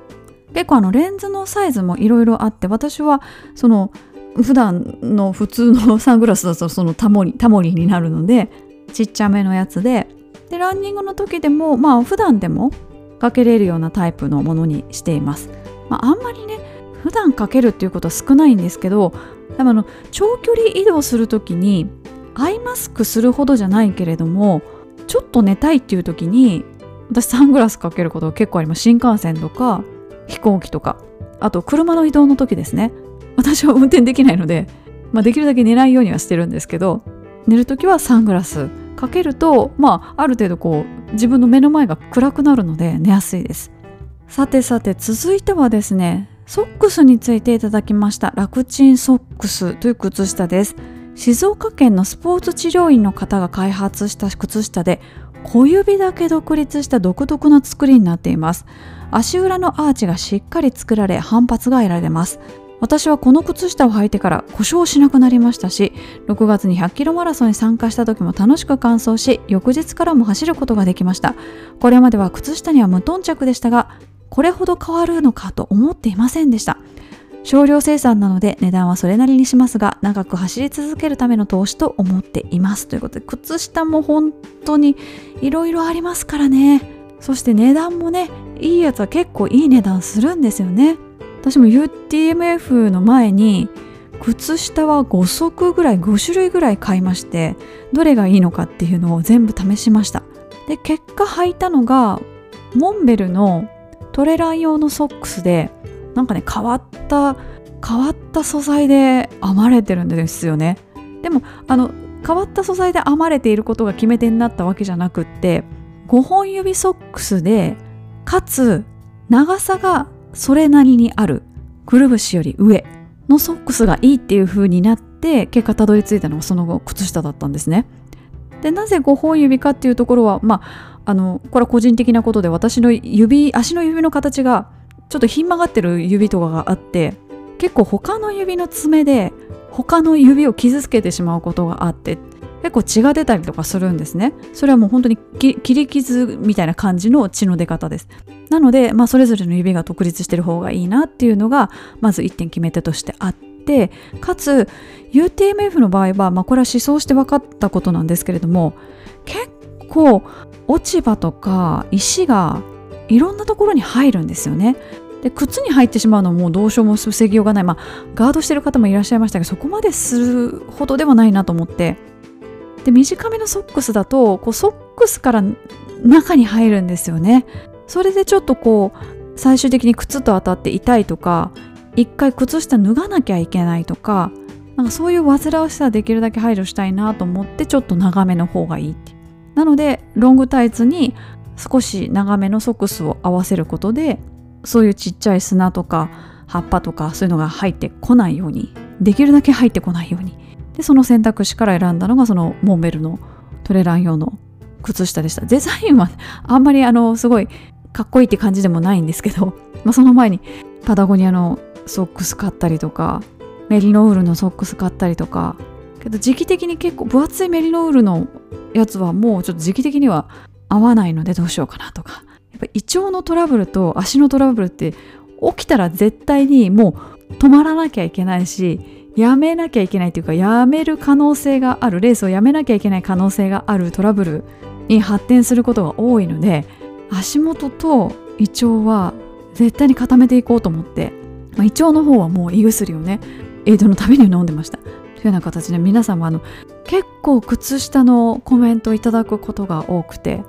結構レンズのサイズもいろいろあって、私はその普段の普通のサングラスだとそのタモリになるのでちっちゃめのやつで、ランニングの時でも普段でもかけれるようなタイプのものにしています。あんまりね普段かけるっていうことは少ないんですけど、多分長距離移動する時にアイマスクするほどじゃないけれども、ちょっと寝たいっていう時に私サングラスかけることが結構あります。新幹線とか飛行機とか、あと車の移動の時ですね。私は運転できないので、できるだけ寝ないようにはしてるんですけど、寝るときはサングラスかけると、ある程度こう自分の目の前が暗くなるので寝やすいです。さて続いてはですね、ソックスについていただきました。楽ちんソックスという靴下です。静岡県のスポーツ治療院の方が開発した靴下で、小指だけ独立した独特な作りになっています。足裏のアーチがしっかり作られ反発が得られます。私はこの靴下を履いてから故障しなくなりましたし、6月に100キロマラソンに参加した時も楽しく完走し、翌日からも走ることができました。これまでは靴下には無頓着でしたが、これほど変わるのかと思っていませんでした。少量生産なので値段はそれなりにしますが、長く走り続けるための投資と思っています。ということで、靴下も本当にいろいろありますからね。そして値段もね、いいやつは結構いい値段するんですよね。私も UTMF の前に靴下は5足ぐらい5種類ぐらい買いまして、どれがいいのかっていうのを全部試しました。で結果履いたのがモンベルのトレラン用のソックスで、なんかね変わった素材で編まれてるんですよね。でも変わった素材で編まれていることが決め手になったわけじゃなくって、5本指ソックスでかつ長さがそれなりにあるくるぶしより上のソックスがいいっていう風になって結果たどり着いたのがその後靴下だったんですね。でなぜ5本指かっていうところは、これは個人的なことで、私の足の指の形がちょっとひん曲がってる指とかがあって、結構他の指の爪で他の指を傷つけてしまうことがあって、結構血が出たりとかするんですね。それはもう本当に切り傷みたいな感じの血の出方です。なので、それぞれの指が独立してる方がいいなっていうのがまず1点決め手としてあって、かつ UTMF の場合は、これは試走して分かったことなんですけれども、結構落ち葉とか石がいろんなところに入るんですよね。で靴に入ってしまうのはもうどうしようも防ぎようがない、ガードしてる方もいらっしゃいましたけど、そこまでするほどではないなと思って、で短めのソックスだとソックスから中に入るんですよね。それでちょっと最終的に靴と当たって痛いとか、一回靴下脱がなきゃいけないとか、そういう煩わしさはできるだけ排除したいなと思って、ちょっと長めの方がいいって。なのでロングタイツに少し長めのソックスを合わせることで、そういうちっちゃい砂とか葉っぱとかそういうのが入ってこないように、できるだけ入ってこないように。でその選択肢から選んだのがそのモンベルのトレラン用の靴下でした。デザインはあんまりすごいかっこいいって感じでもないんですけど、その前にパタゴニアのソックス買ったりとか、メリノウールのソックス買ったりとか、けど時期的に結構分厚いメリノウールのやつはもうちょっと時期的には合わないのでどうしようかなとか。胃腸のトラブルと足のトラブルって起きたら絶対にもう止まらなきゃいけないし、やめなきゃいけないというか、やめる可能性がある、レースをやめなきゃいけない可能性があるトラブルに発展することが多いので、足元と胃腸は絶対に固めていこうと思って、胃腸の方はもう胃薬をね、エイドのために飲んでましたというような形で、皆さんも結構靴下のコメントをいただくことが多くて、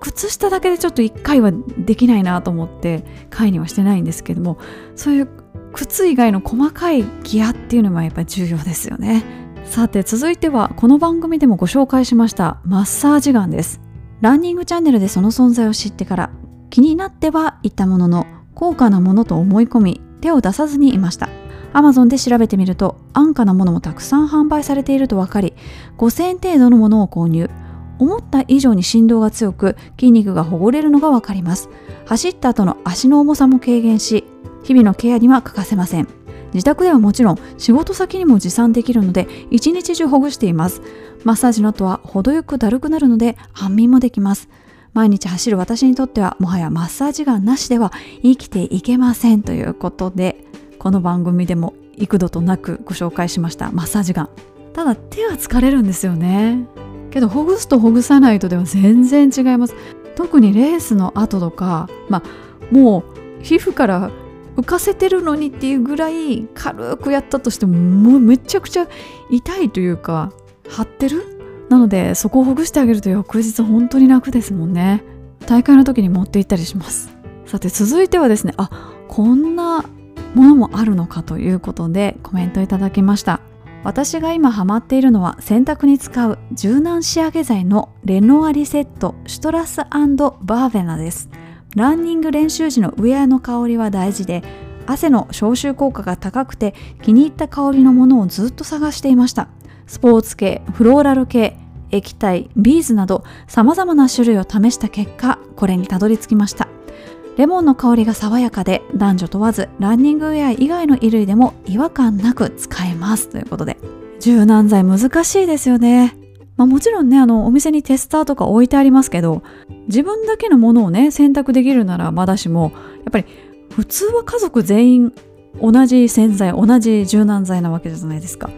靴下だけでちょっと1回はできないなと思って回にはしてないんですけども、そういう靴以外の細かいギアっていうのもやっぱり重要ですよね。さて続いては、この番組でもご紹介しましたマッサージガンです。ランニングチャンネルでその存在を知ってから気になってはいたものの、高価なものと思い込み手を出さずにいました。Amazon で調べてみると安価なものもたくさん販売されていると分かり、5000円程度のものを購入。思った以上に振動が強く、筋肉がほぐれるのがわかります。走った後の足の重さも軽減し、日々のケアには欠かせません。自宅ではもちろん仕事先にも持参できるので、一日中ほぐしています。マッサージの後は程よくだるくなるので安眠もできます。毎日走る私にとってはもはやマッサージガンなしでは生きていけませんということで、この番組でも幾度となくご紹介しましたマッサージガン。ただ手は疲れるんですよね。けどほぐすとほぐさないとでは全然違います。特にレースの後とか、もう皮膚から浮かせてるのにっていうぐらい軽くやったとしても、もうめちゃくちゃ痛いというか張ってる。なのでそこをほぐしてあげると翌日本当に楽ですもんね。大会の時に持って行ったりします。さて続いてはですね、こんなものもあるのかということでコメントいただきました。私が今ハマっているのは、洗濯に使う柔軟仕上げ剤のレノアリセットシュトラス&バーベナです。ランニング練習時のウェアの香りは大事で、汗の消臭効果が高くて気に入った香りのものをずっと探していました。スポーツ系、フローラル系、液体、ビーズなど様々な種類を試した結果、これにたどり着きました。レモンの香りが爽やかで、男女問わずランニングウェア以外の衣類でも違和感なく使えますということで、柔軟剤難しいですよね。もちろんね、お店にテスターとか置いてありますけど、自分だけのものをね選択できるならまだしも、やっぱり普通は家族全員同じ洗剤、同じ柔軟剤なわけじゃないですか。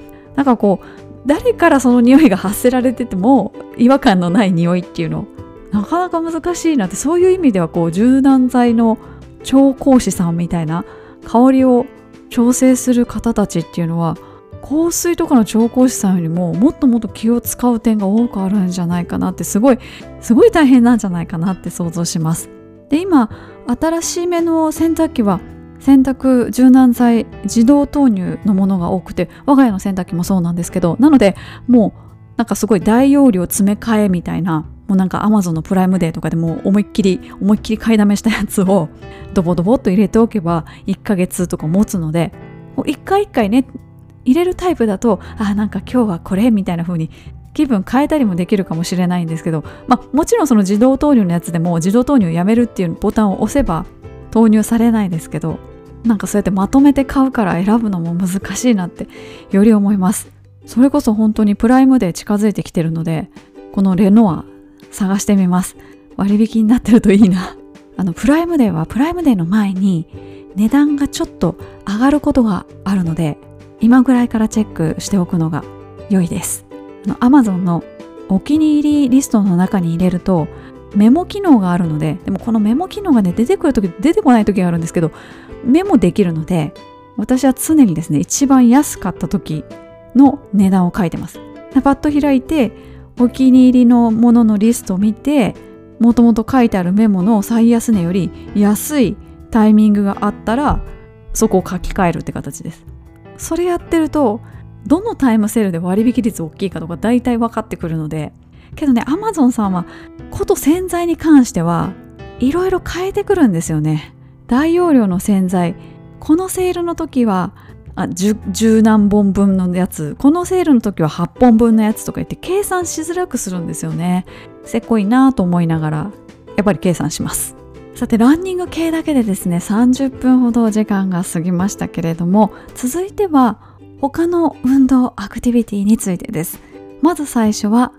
誰からその匂いが発せられてても違和感のない匂いっていうのをなかなか難しいなって、そういう意味では柔軟剤の調香師さんみたいな香りを調整する方たちっていうのは、香水とかの調香師さんよりももっともっと気を使う点が多くあるんじゃないかなって、すごい大変なんじゃないかなって想像します。で今新しい目の洗濯機は洗濯柔軟剤自動投入のものが多くて、我が家の洗濯機もそうなんですけど、なのでもうすごい大容量詰め替えみたいなもうなんか Amazon のプライムデーとかでも思いっきり買いだめしたやつをドボドボっと入れておけば1ヶ月とか持つので、一回一回ね入れるタイプだと、あ、なんか今日はこれみたいな風に気分変えたりもできるかもしれないんですけど、まあ、もちろんその自動投入のやつでも自動投入やめるっていうボタンを押せば投入されないですけど、なんかそうやってまとめて買うから選ぶのも難しいなってより思います。それこそ本当にプライムデー近づいてきてるので、このレノア探してみます。割引になってるといいな。プライムデーはプライムデーの前に値段がちょっと上がることがあるので、今ぐらいからチェックしておくのが良いです。Amazon のお気に入りリストの中に入れるとメモ機能があるので、でもこのメモ機能がね、出てくるとき出てこないときがあるんですけど、メモできるので、私は常にですね、一番安かったときの値段を書いてます。パッと開いてお気に入りのもののリストを見て、もともと書いてあるメモの最安値より安いタイミングがあったらそこを書き換えるって形です。それやってるとどのタイムセールで割引率大きいかとか大体分かってくるので、けどね、Amazon さんはこと洗剤に関してはいろいろ変えてくるんですよね。大容量の洗剤、このセールの時は10何本分のやつ、このセールの時は8本分のやつとか言って計算しづらくするんですよね。せっこいなと思いながらやっぱり計算します。さて、ランニング系だけでですね、30分ほど時間が過ぎましたけれども、続いては他の運動アクティビティについてです。まず最初は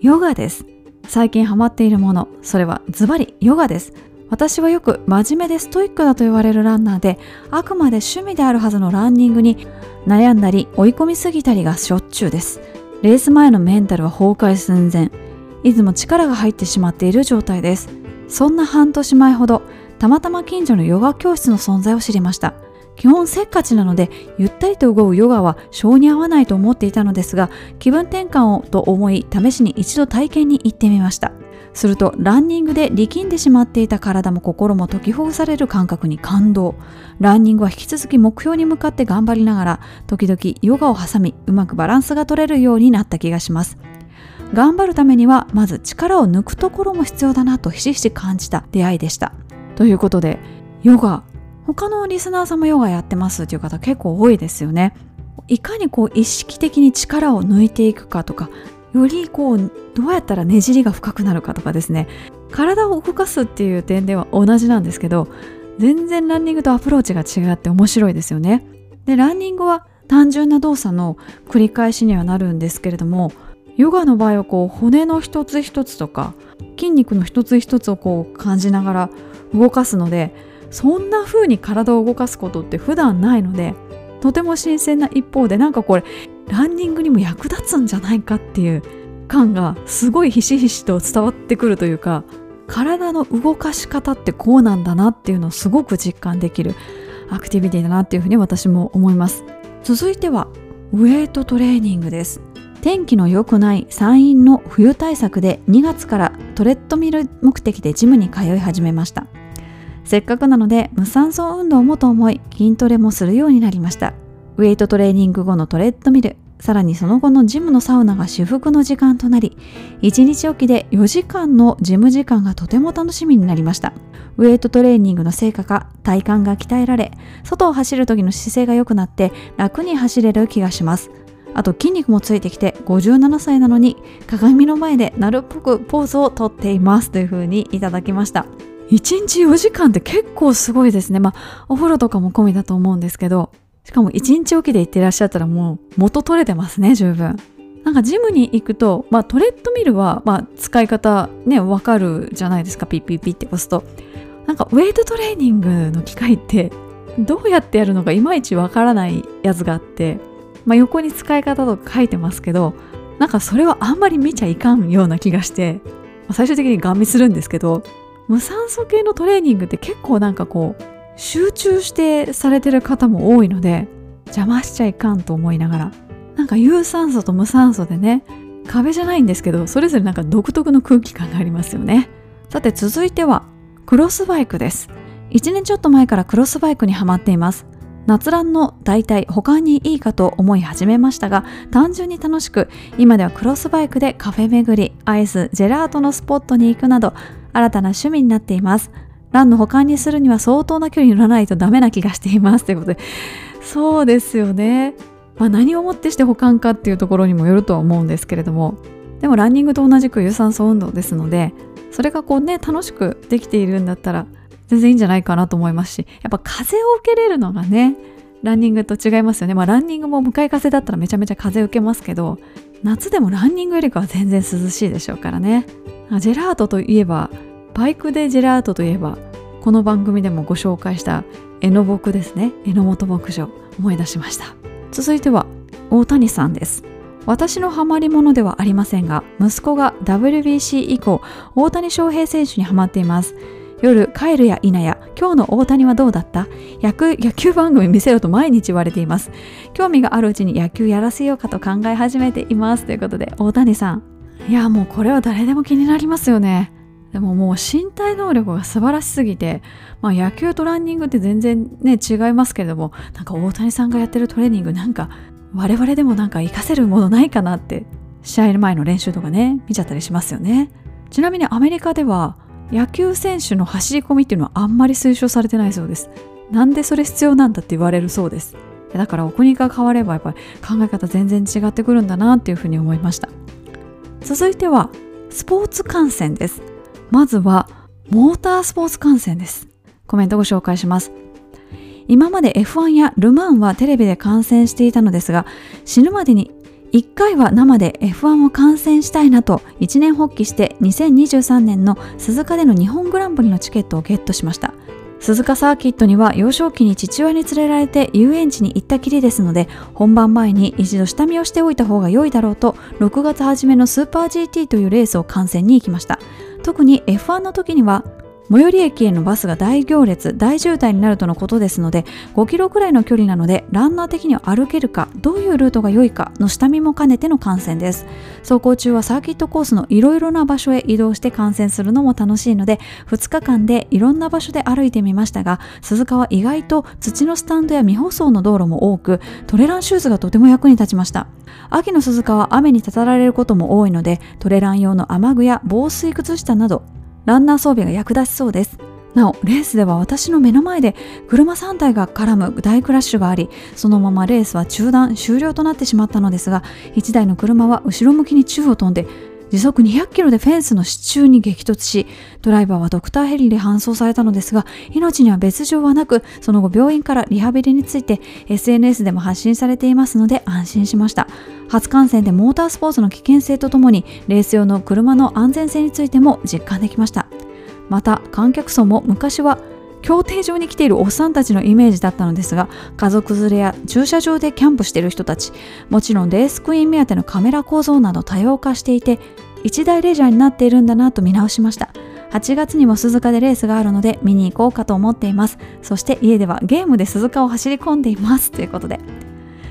ヨガです。最近ハマっているもの、それはズバリヨガです。私はよく真面目でストイックだと言われるランナーで、あくまで趣味であるはずのランニングに悩んだり追い込みすぎたりがしょっちゅうです。レース前のメンタルは崩壊寸前、いつも力が入ってしまっている状態です。そんな半年前ほど、たまたま近所のヨガ教室の存在を知りました。基本せっかちなので、ゆったりと動くヨガは性に合わないと思っていたのですが、気分転換をと思い、試しに一度体験に行ってみました。するとランニングで力んでしまっていた体も心も解きほぐされる感覚に感動。ランニングは引き続き目標に向かって頑張りながら、時々ヨガを挟み、うまくバランスが取れるようになった気がします。頑張るためにはまず力を抜くところも必要だなとひしひし感じた出会いでした。ということで、ヨガ、他のリスナーさんもヨガやってますっていう方結構多いですよね。いかにこう意識的に力を抜いていくかとか、よりこうどうやったらねじりが深くなるかとかですね、体を動かすっていう点では同じなんですけど、全然ランニングとアプローチが違って面白いですよね。で、ランニングは単純な動作の繰り返しにはなるんですけれども、ヨガの場合はこう骨の一つ一つとか筋肉の一つ一つをこう感じながら動かすので、そんな風に体を動かすことって普段ないので、とても新鮮な一方で、なんかこれランニングにも役立つんじゃないかっていう感がすごいひしひしと伝わってくるというか、体の動かし方ってこうなんだなっていうのをすごく実感できるアクティビティだなっていうふうに私も思います。続いてはウェイトトレーニングです。天気の良くない山陰の冬対策で、2月からトレッドミル目的でジムに通い始めました。せっかくなので無酸素運動もと思い、筋トレもするようになりました。ウェイトトレーニング後のトレッドミル、さらにその後のジムのサウナが至福の時間となり、1日おきで4時間のジム時間がとても楽しみになりました。ウェイトトレーニングの成果か、体幹が鍛えられ、外を走る時の姿勢が良くなって楽に走れる気がします。あと筋肉もついてきて、57歳なのに鏡の前でなるっぽくポーズをとっています、という風にいただきました。1日4時間って結構すごいですね。まあお風呂とかも込みだと思うんですけど、しかも1日おきで行ってらっしゃったらもう元取れてますね、十分。なんかジムに行くと、まあ、トレッドミルは、まあ、使い方ねわかるじゃないですか、ピッピッピって押すと。なんかウェイトトレーニングの機械ってどうやってやるのかいまいちわからないやつがあって、まあ、横に使い方とか書いてますけど、なんかそれはあんまり見ちゃいかんような気がして、最終的にガン見するんですけど、無酸素系のトレーニングって結構なんかこう集中してされてる方も多いので、邪魔しちゃいかんと思いながら、なんか有酸素と無酸素でね、壁じゃないんですけど、それぞれなんか独特の空気感がありますよね。さて、続いてはクロスバイクです。1年ちょっと前からクロスバイクにハマっています。夏ランの代替、他にいいかと思い始めましたが、単純に楽しく、今ではクロスバイクでカフェ巡り、アイス、ジェラートのスポットに行くなど、新たな趣味になっています。ランの補完にするには相当な距離に乗らないとダメな気がしています。ということで、そうですよね。何をもってして補完かっていうところにもよるとは思うんですけれども、でもランニングと同じく有酸素運動ですので、それが楽しくできているんだったら全然いいんじゃないかなと思いますし、やっぱ風を受けれるのがね、ランニングと違いますよね。ランニングも向かい風だったらめちゃめちゃ風受けますけど、夏でもランニングよりかは全然涼しいでしょうからね。ジェラートといえば、バイクでジェラートといえば、この番組でもご紹介した江ノ牧ですね。江ノ本牧場、思い出しました。続いては大谷さんです。私のハマり物ではありませんが、息子が WBC 以降、大谷翔平選手にハマっています。夜帰るや否や、今日の大谷はどうだった？野球番組見せろと毎日言われています。興味があるうちに野球やらせようかと考え始めています。ということで、大谷さん、いやもうこれは誰でも気になりますよね。でももう身体能力が素晴らしすぎて、野球とランニングって全然ね違いますけれども、大谷さんがやってるトレーニング、我々でも活かせるものないかなって、試合前の練習とかね見ちゃったりしますよね。ちなみにアメリカでは野球選手の走り込みっていうのはあんまり推奨されてないそうです。なんでそれ必要なんだって言われるそうです。だからお国が変わればやっぱり考え方全然違ってくるんだなっていうふうに思いました。続いてはスポーツ観戦です。まずはモータースポーツ観戦です。コメントご紹介します。今まで F1 やルマンはテレビで観戦していたのですが、死ぬまでに1回は生で F1 を観戦したいなと一念発起して、2023年の鈴鹿での日本グランプリのチケットをゲットしました。鈴鹿サーキットには幼少期に父親に連れられて遊園地に行ったきりですので、本番前に一度下見をしておいた方が良いだろうと、6月初めのスーパー GT というレースを観戦に行きました。特に F1 の時には最寄り駅へのバスが大行列、大渋滞になるとのことですので、5キロくらいの距離なので、ランナー的には歩けるか、どういうルートが良いかの下見も兼ねての観戦です。走行中はサーキットコースのいろいろな場所へ移動して観戦するのも楽しいので、2日間でいろんな場所で歩いてみましたが、鈴鹿は意外と土のスタンドや未舗装の道路も多く、トレランシューズがとても役に立ちました。秋の鈴鹿は雨にたたられることも多いので、トレラン用の雨具や防水靴下など、ランナー装備が役立ちそうです。なお、レースでは私の目の前で車3台が絡む大クラッシュがあり、そのままレースは中断、終了となってしまったのですが、1台の車は後ろ向きに宙を飛んで、時速200キロでフェンスの支柱に激突し、ドライバーはドクターヘリで搬送されたのですが、命には別状はなく、その後病院からリハビリについて SNS でも発信されていますので安心しました。初観戦でモータースポーツの危険性とともに、レース用の車の安全性についても実感できました。また観客層も昔は競艇場に来ているおっさんたちのイメージだったのですが、家族連れや駐車場でキャンプしている人たち、もちろんレースクイーン目当てのカメラ構造など多様化していて、一大レジャーになっているんだなと見直しました。8月にも鈴鹿でレースがあるので見に行こうかと思っています。そして家ではゲームで鈴鹿を走り込んでいます。ということで、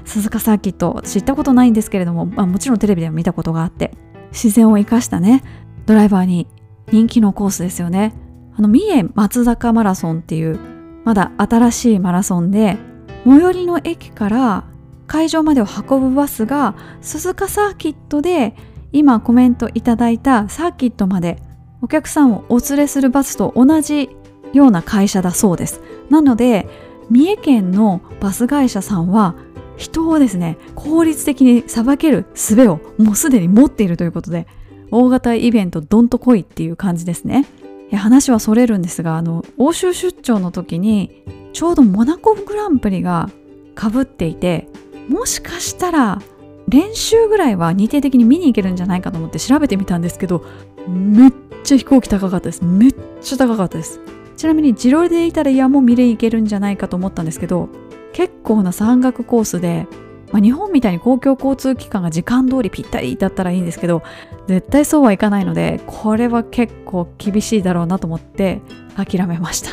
鈴鹿サーキット知ったことないんですけれども、もちろんテレビでも見たことがあって、自然を生かしたね、ドライバーに人気のコースですよね。三重松坂マラソンっていうまだ新しいマラソンで、最寄りの駅から会場までを運ぶバスが鈴鹿サーキットで、今コメントいただいたサーキットまでお客さんをお連れするバスと同じような会社だそうです。なので三重県のバス会社さんは人をですね、効率的にさばける術をもうすでに持っているということで、大型イベントどんと来いっていう感じですね。話はそれるんですが、欧州出張の時にちょうどモナコグランプリがかぶっていて、もしかしたら練習ぐらいは日程的に見に行けるんじゃないかと思って調べてみたんですけど、めっちゃ飛行機高かったです。めっちゃ高かったです。ちなみに自撮りでいたらいやもう見れ行けるんじゃないかと思ったんですけど、結構な山岳コースで、日本みたいに公共交通機関が時間通りぴったりだったらいいんですけど、絶対そうはいかないので、これは結構厳しいだろうなと思って諦めました。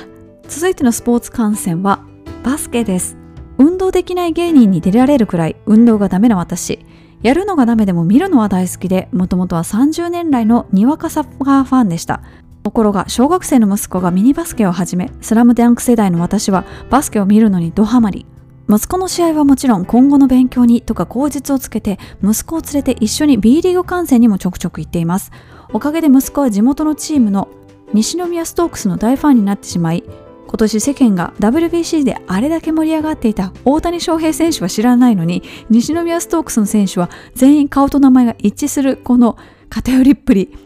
続いてのスポーツ観戦はバスケです。運動できない芸人に出られるくらい運動がダメな私、やるのがダメでも見るのは大好きで、もともとは30年来のにわかサッカーファンでした。ところが小学生の息子がミニバスケを始め、スラムダンク世代の私はバスケを見るのにドハマり。息子の試合はもちろん、今後の勉強にとか口実をつけて息子を連れて一緒に B リーグ観戦にもちょくちょく行っています。おかげで息子は地元のチームの西宮ストークスの大ファンになってしまい、今年世間が WBC であれだけ盛り上がっていた大谷翔平選手は知らないのに、西宮ストークスの選手は全員顔と名前が一致するこの偏りっぷり。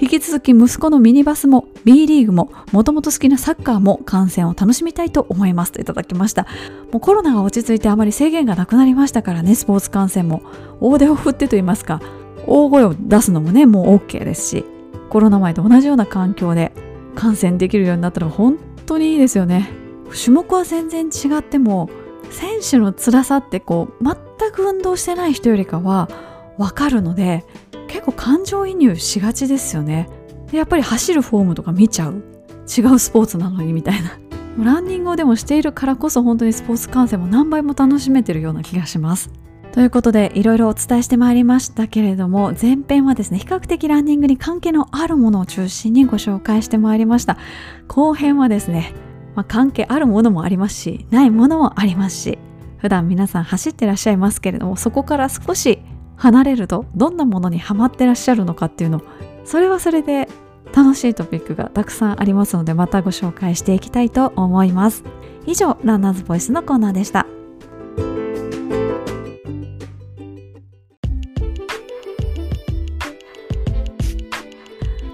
引き続き息子のミニバスも B リーグももともと好きなサッカーも観戦を楽しみたいと思いますといただきました。もうコロナが落ち着いてあまり制限がなくなりましたからね、スポーツ観戦も大手を振ってと言いますか、大声を出すのもねもう OK ですし、コロナ前と同じような環境で観戦できるようになったら本当にいいですよね。種目は全然違っても選手の辛さってこう全く運動してない人よりかは分かるので、結構感情移入しがちですよね。でやっぱり走るフォームとか見ちゃう、違うスポーツなのにみたいな。ランニングをでもしているからこそ本当にスポーツ観戦も何倍も楽しめてるような気がします。ということでいろいろお伝えしてまいりましたけれども、前編はですね比較的ランニングに関係のあるものを中心にご紹介してまいりました。後編はですね、関係あるものもありますしないものもありますし、普段皆さん走ってらっしゃいますけれども、そこから少し離れるとどんなものにハマってらっしゃるのかっていうの、それはそれで楽しいトピックがたくさんありますので、またご紹介していきたいと思います。以上、ランナーズボイスのコーナーでした。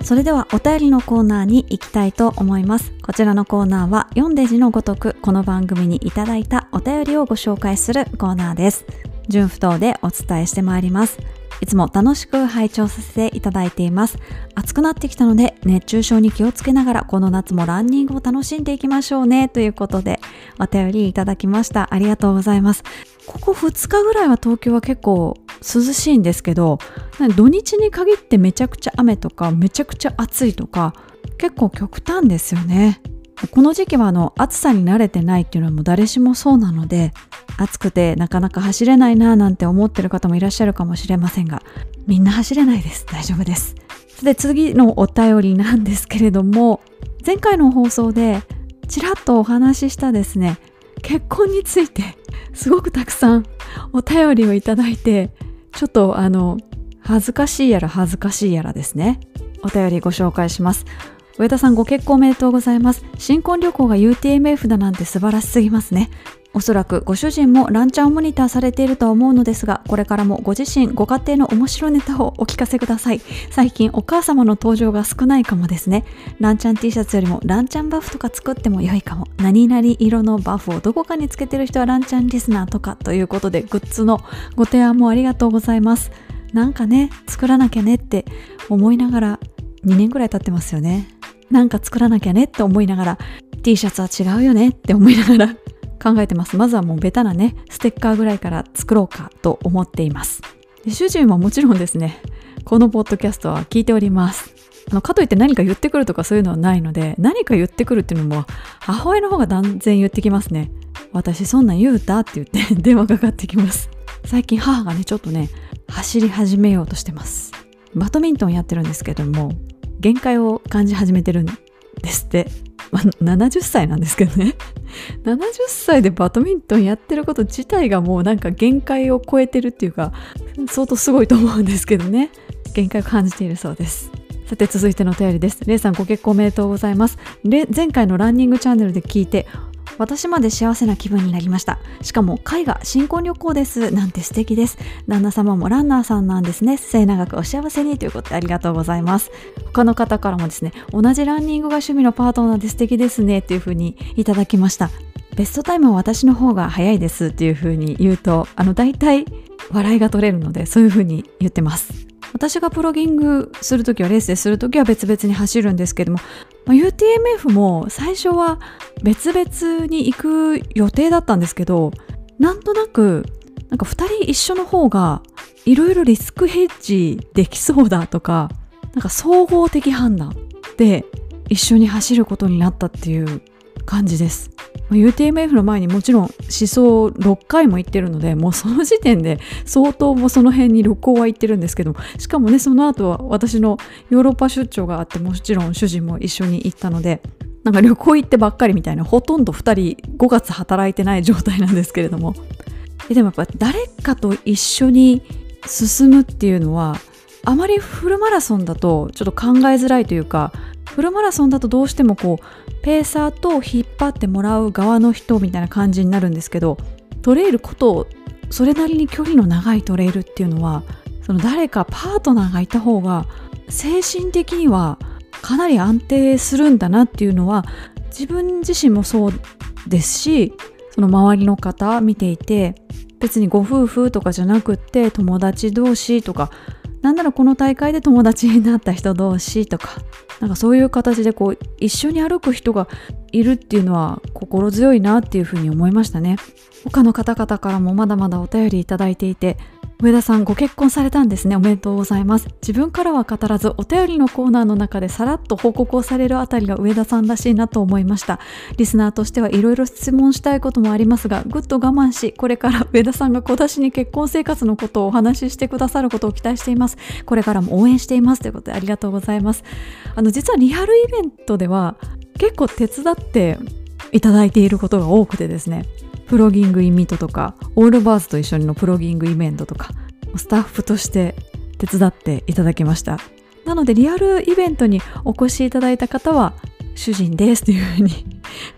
それではお便りのコーナーに行きたいと思います。こちらのコーナーは読んで字のごとく、この番組にいただいたお便りをご紹介するコーナーです。順不等でお伝えしてまいります。いつも楽しく拝聴させていただいています。暑くなってきたので熱中症に気をつけながらこの夏もランニングを楽しんでいきましょうねということでお便りいただきました。ありがとうございます。ここ2日ぐらいは東京は結構涼しいんですけど、土日に限ってめちゃくちゃ雨とかめちゃくちゃ暑いとか結構極端ですよね。この時期は暑さに慣れてないっていうのはもう誰しもそうなので、暑くてなかなか走れないななんて思ってる方もいらっしゃるかもしれませんが、みんな走れないです。大丈夫です。で次のお便りなんですけれども、前回の放送でちらっとお話ししたですね結婚についてすごくたくさんお便りをいただいて、ちょっと恥ずかしいやら恥ずかしいやらですね、お便りご紹介します。上田さん、ご結婚おめでとうございます。新婚旅行が UTMF だなんて素晴らしすぎますね。おそらくご主人もランチャンをモニターされているとは思うのですが、これからもご自身ご家庭の面白ネタをお聞かせください。最近お母様の登場が少ないかもですね。ランチャン T シャツよりもランチャンバフとか作っても良いかも。何々色のバフをどこかにつけてる人はランチャンリスナーとかということで、グッズのご提案もありがとうございます。なんかね作らなきゃねって思いながら2年ぐらい経ってますよね。なんか作らなきゃねって思いながら T シャツは違うよねって思いながら考えてます。まずはもうベタなねステッカーぐらいから作ろうかと思っています。主人はもちろんですねこのポッドキャストは聞いております。かといって何か言ってくるとかそういうのはないので、何か言ってくるっていうのも母親の方が断然言ってきますね。私そんなん言うたって言って電話かかってきます。最近母がねちょっとね走り始めようとしてます。バドミントンやってるんですけども限界を感じ始めてるんですって。70歳なんですけどね70歳でバドミントンやってること自体がもうなんか限界を超えてるっていうか相当すごいと思うんですけどね、限界を感じているそうです。さて続いてのお便りです。レイさん、ご結婚おめでとうございます。前回のランニングチャンネルで聞いて私まで幸せな気分になりました。しかも海が新婚旅行ですなんて素敵です。旦那様もランナーさんなんですね。末永くお幸せにということでありがとうございます。他の方からもですね同じランニングが趣味のパートナーで素敵ですねというふうにいただきました。ベストタイムは私の方が早いですっていうふうに言うと大体笑いが取れるのでそういうふうに言ってます。私がプロギングするときはレースでするときは別々に走るんですけども、UTMF も最初は別々に行く予定だったんですけど、なんとなくなんか2人一緒の方がいろいろリスクヘッジできそうだとか、なんか総合的判断で一緒に走ることになったっていう感じです。UTMF の前にもちろん思想6回も行ってるので、もうその時点で相当もうその辺に旅行は行ってるんですけども、しかもねその後は私のヨーロッパ出張があってもちろん主人も一緒に行ったので、なんか旅行行ってばっかりみたいな、ほとんど2人5月働いてない状態なんですけれども、でもやっぱ誰かと一緒に進むっていうのはあまりフルマラソンだとちょっと考えづらいというか、フルマラソンだとどうしてもこうペーサーと引っ張ってもらう側の人みたいな感じになるんですけど、トレイルことそれなりに距離の長いトレイルっていうのはその誰かパートナーがいた方が精神的にはかなり安定するんだなっていうのは自分自身もそうですし、その周りの方見ていて、別にご夫婦とかじゃなくって友達同士とか、なんならこの大会で友達になった人同士とか、なんかそういう形でこう一緒に歩く人がいるっていうのは心強いなっていうふうに思いましたね。他の方々からもまだまだお便りいただいていて、上田さんご結婚されたんですね、おめでとうございます。自分からは語らずお便りのコーナーの中でさらっと報告をされるあたりが上田さんらしいなと思いました。リスナーとしてはいろいろ質問したいこともありますが、ぐっと我慢し、これから上田さんが小出しに結婚生活のことをお話ししてくださることを期待しています。これからも応援しています、ということでありがとうございます。実はリアルイベントでは結構手伝っていただいていることが多くてですね、プロギングインミートとかオールバーズと一緒にのプロギングイベントとかスタッフとして手伝っていただきました。なのでリアルイベントにお越しいただいた方は主人ですというふうに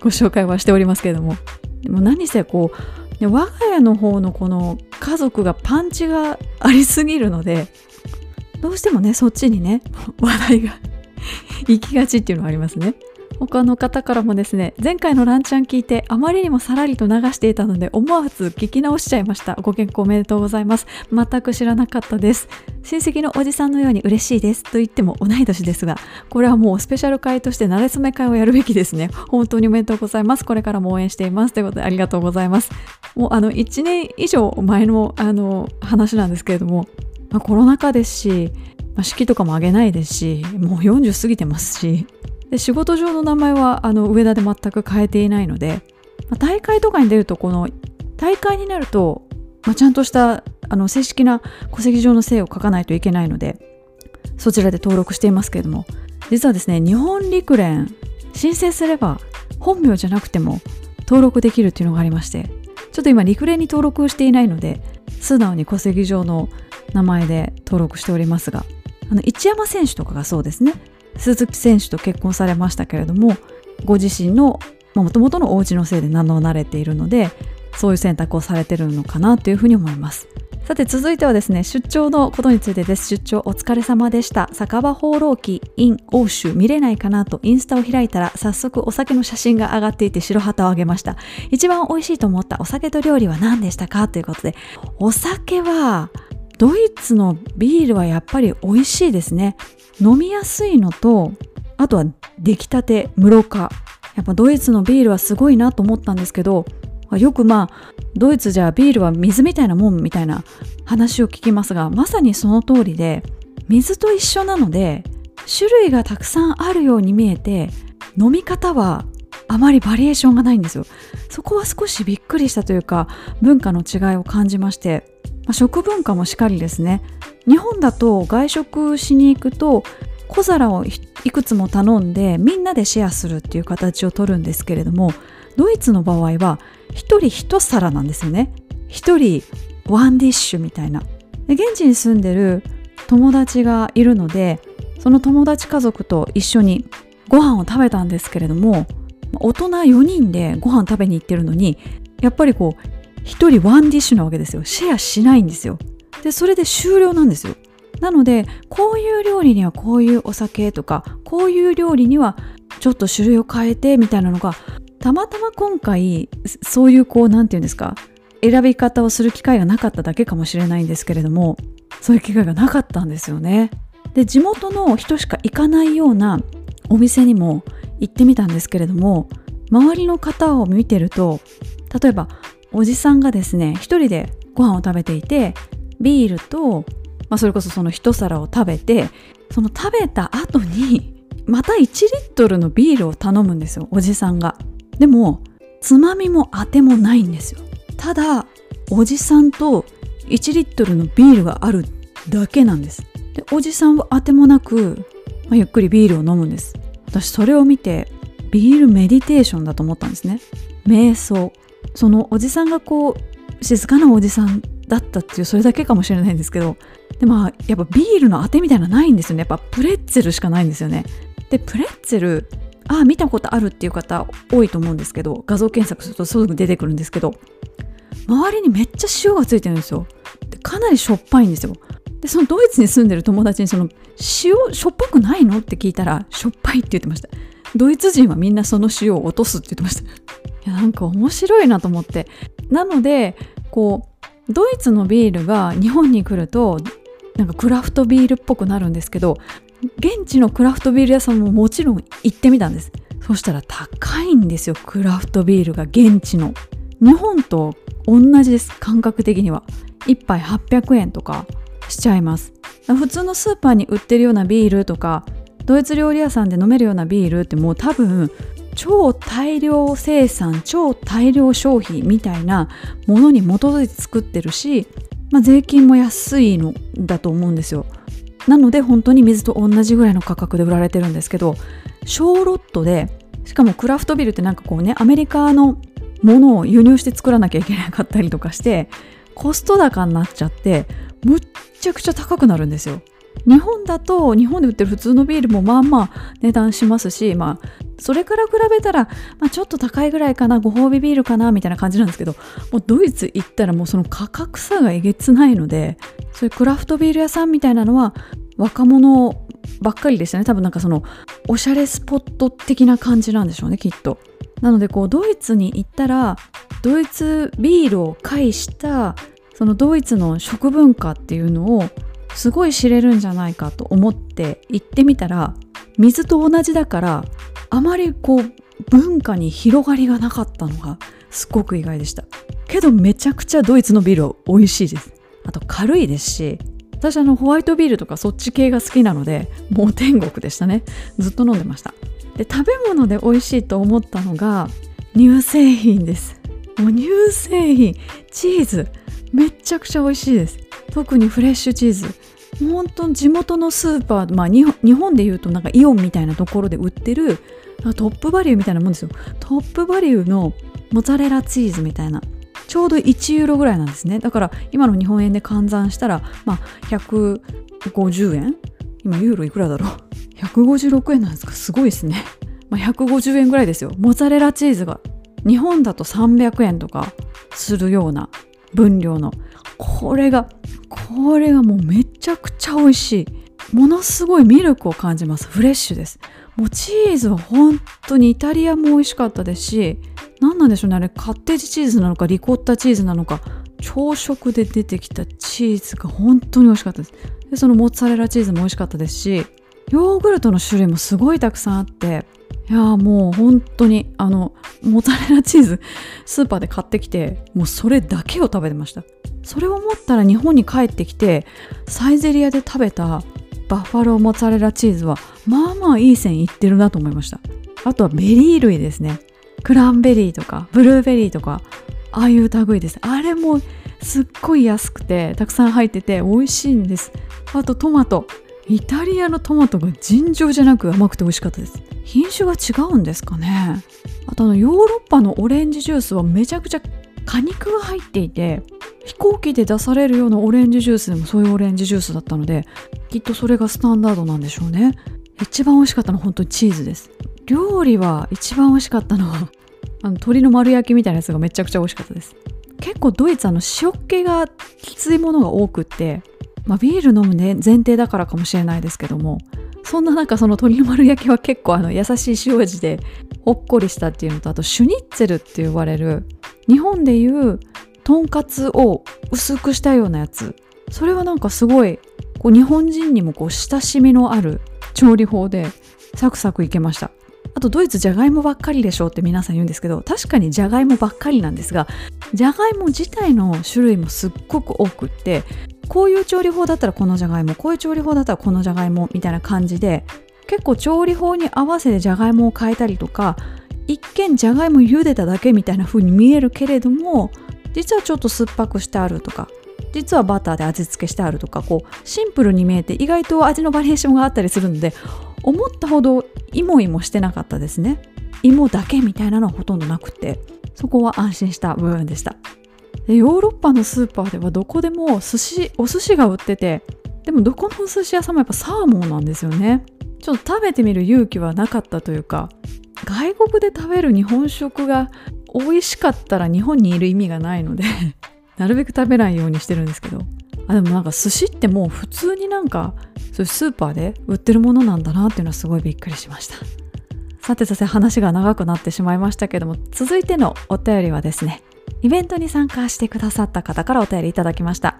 ご紹介はしておりますけれども、でも何せこう我が家の方のこの家族がパンチがありすぎるので、どうしてもねそっちにね話題が行きがちっていうのはありますね。他の方からもですね、前回のランチャン聞いてあまりにもさらりと流していたので思わず聞き直しちゃいました。ご健康おめでとうございます。全く知らなかったです。親戚のおじさんのように嬉しいですと言っても同い年ですが、これはもうスペシャル会として慣れ初め会をやるべきですね。本当におめでとうございます。これからも応援しています、ということでありがとうございます。もう1年以上前の話なんですけれども、コロナ禍ですし、式とかもあげないですし、もう40過ぎてますし、で仕事上の名前は上田で全く変えていないので、大会とかに出るとこの大会になると、ちゃんとした正式な戸籍上の姓を書かないといけないので、そちらで登録していますけれども、実はですね日本陸連申請すれば本名じゃなくても登録できるっていうのがありまして、ちょっと今陸連に登録していないので素直に戸籍上の名前で登録しておりますが、一山選手とかがそうですね、鈴木選手と結婚されましたけれども、ご自身のもともとのお家のせいで名乗られているので、そういう選択をされてるのかなというふうに思います。さて続いてはですね、出張のことについてです。出張お疲れ様でした。酒場放浪記 in 欧州見れないかなとインスタを開いたら、早速お酒の写真が上がっていて白旗をあげました。一番美味しいと思ったお酒と料理は何でしたか、ということで、お酒はドイツのビールはやっぱり美味しいですね。飲みやすいのと、あとは出来たて無濾過、やっぱドイツのビールはすごいなと思ったんですけど、よくドイツじゃビールは水みたいなもんみたいな話を聞きますが、まさにその通りで、水と一緒なので種類がたくさんあるように見えて、飲み方はあまりバリエーションがないんですよ。そこは少しびっくりしたというか、文化の違いを感じまして、食文化もしっかりですね。日本だと外食しに行くと小皿をいくつも頼んでみんなでシェアするっていう形をとるんですけれども、ドイツの場合は一人一皿なんですよね。一人ワンディッシュみたいな。で、現地に住んでる友達がいるので、その友達家族と一緒にご飯を食べたんですけれども、大人4人でご飯食べに行ってるのに、やっぱり一人ワンディッシュなわけですよ。シェアしないんですよ。でそれで終了なんですよ。なのでこういう料理にはこういうお酒とか、こういう料理にはちょっと種類を変えてみたいなのが、たまたま今回そういうなんていうんですか、選び方をする機会がなかっただけかもしれないんですけれども、そういう機会がなかったんですよね。で地元の人しか行かないようなお店にも行ってみたんですけれども、周りの方を見てると、例えばおじさんがですね一人でご飯を食べていて、ビールと、それこそその一皿を食べて、その食べた後にまた1リットルのビールを頼むんですよ、おじさんが。でもつまみもあてもないんですよ。ただおじさんと1リットルのビールがあるだけなんです。でおじさんはあてもなく、ゆっくりビールを飲むんです。私それを見てリールメディテーションだと思ったんですね。瞑想。そのおじさんがこう静かなおじさんだったっていう、それだけかもしれないんですけど、でまあやっぱビールのあてみたいなのないんですよね。やっぱプレッツェルしかないんですよね。でプレッツェル、ああ見たことあるっていう方多いと思うんですけど、画像検索するとすぐ出てくるんですけど、周りにめっちゃ塩がついてるんですよ。でかなりしょっぱいんですよ。でそのドイツに住んでる友達にその塩しょっぱくないのって聞いたら、しょっぱいって言ってました。ドイツ人はみんなその塩を落とすって言ってました。いやなんか面白いなと思って、なのでこうドイツのビールが日本に来るとなんかクラフトビールっぽくなるんですけど、現地のクラフトビール屋さんももちろん行ってみたんです。そしたら高いんですよ、クラフトビールが現地の。日本と同じです、感覚的には。1杯800円とかしちゃいます。普通のスーパーに売ってるようなビールとか、ドイツ料理屋さんで飲めるようなビールってもう多分超大量生産、超大量消費みたいなものに基づいて作ってるし、まあ、税金も安いのだと思うんですよ。なので本当に水と同じぐらいの価格で売られてるんですけど、小ロットで、しかもクラフトビールってなんかこうね、アメリカのものを輸入して作らなきゃいけなかったりとかしてコスト高になっちゃって、むっちゃくちゃ高くなるんですよ。日本だと、日本で売ってる普通のビールもまあまあ値段しますし、まあそれから比べたら、まあ、ちょっと高いぐらいかな、ご褒美ビールかなみたいな感じなんですけど、もうドイツ行ったらもうその価格差がえげつないので、そういうクラフトビール屋さんみたいなのは若者ばっかりでしたね。多分なんかそのおしゃれスポット的な感じなんでしょうね、きっと。なのでこうドイツに行ったらドイツビールを介したそのドイツの食文化っていうのをすごい知れるんじゃないかと思って行ってみたら、水と同じだからあまりこう文化に広がりがなかったのがすごく意外でした。けどめちゃくちゃドイツのビールは美味しいです。あと軽いですし、私ホワイトビールとかそっち系が好きなので、もう天国でしたね。ずっと飲んでました。で食べ物で美味しいと思ったのが乳製品です。もう乳製品、チーズめちゃくちゃ美味しいです。特にフレッシュチーズ、本当に地元のスーパー、まあ、日本でいうとなんかイオンみたいなところで売ってるトップバリューみたいなもんですよ。トップバリューのモッツァレラチーズみたいな、ちょうど1ユーロぐらいなんですね。だから今の日本円で換算したら、まあ、150円、今ユーロいくらだろう、156円なんですか、すごいですね、まあ、150円ぐらいですよ。モッツァレラチーズが日本だと300円とかするような分量の、これがもうめちゃくちゃ美味しい。ものすごいミルクを感じます。フレッシュです。もうチーズは本当にイタリアも美味しかったですし、何なんでしょうね、あれカッテージチーズなのかリコッタチーズなのか、朝食で出てきたチーズが本当に美味しかったです。でそのモッツァレラチーズも美味しかったですし、ヨーグルトの種類もすごいたくさんあって、いやーもう本当にモッツァレラチーズスーパーで買ってきて、もうそれだけを食べてました。それを思ったら日本に帰ってきてサイゼリヤで食べたバッファローモッツァレラチーズはまあまあいい線いってるなと思いました。あとはベリー類ですね。クランベリーとかブルーベリーとか、ああいう類です。あれもすっごい安くてたくさん入ってて美味しいんです。あとトマト、イタリアのトマトが尋常じゃなく甘くて美味しかったです。品種が違うんですかね。あとヨーロッパのオレンジジュースはめちゃくちゃ果肉が入っていて、飛行機で出されるようなオレンジジュースでもそういうオレンジジュースだったので、きっとそれがスタンダードなんでしょうね。一番美味しかったのは本当にチーズです。料理は一番美味しかったのは鶏の丸焼きみたいなやつがめちゃくちゃ美味しかったです。結構ドイツ塩気がきついものが多くって、まあ、ビール飲むね前提だからかもしれないですけども、そんな中その鶏の丸焼きは結構優しい塩味でほっこりしたっていうのと、あとシュニッツェルって呼ばれる日本でいうとんかつを薄くしたようなやつ、それはなんかすごいこう日本人にもこう親しみのある調理法でサクサクいけました。あとドイツじゃがいもばっかりでしょって皆さん言うんですけど、確かにじゃがいもばっかりなんですが、じゃがいも自体の種類もすっごく多くって、こういう調理法だったらこのじゃがいも、こういう調理法だったらこのじゃがいもみたいな感じで、結構調理法に合わせてじゃがいもを変えたりとか、一見じゃがいも茹でただけみたいな風に見えるけれども、実はちょっと酸っぱくしてあるとか、実はバターで味付けしてあるとか、こうシンプルに見えて意外と味のバリエーションがあったりするので、思ったほどイモイモしてなかったですね。芋だけみたいなのはほとんどなくて、そこは安心した部分でした。でヨーロッパのスーパーではどこでもお寿司が売ってて、でもどこのお寿司屋さんもやっぱサーモンなんですよね。ちょっと食べてみる勇気はなかったというか、外国で食べる日本食が美味しかったら日本にいる意味がないのでなるべく食べないようにしてるんですけど、でもなんか寿司ってもう普通になんかそういうスーパーで売ってるものなんだなっていうのはすごいびっくりしました。さて話が長くなってしまいましたけども、続いてのお便りはですね、イベントに参加してくださった方からお便りいただきました。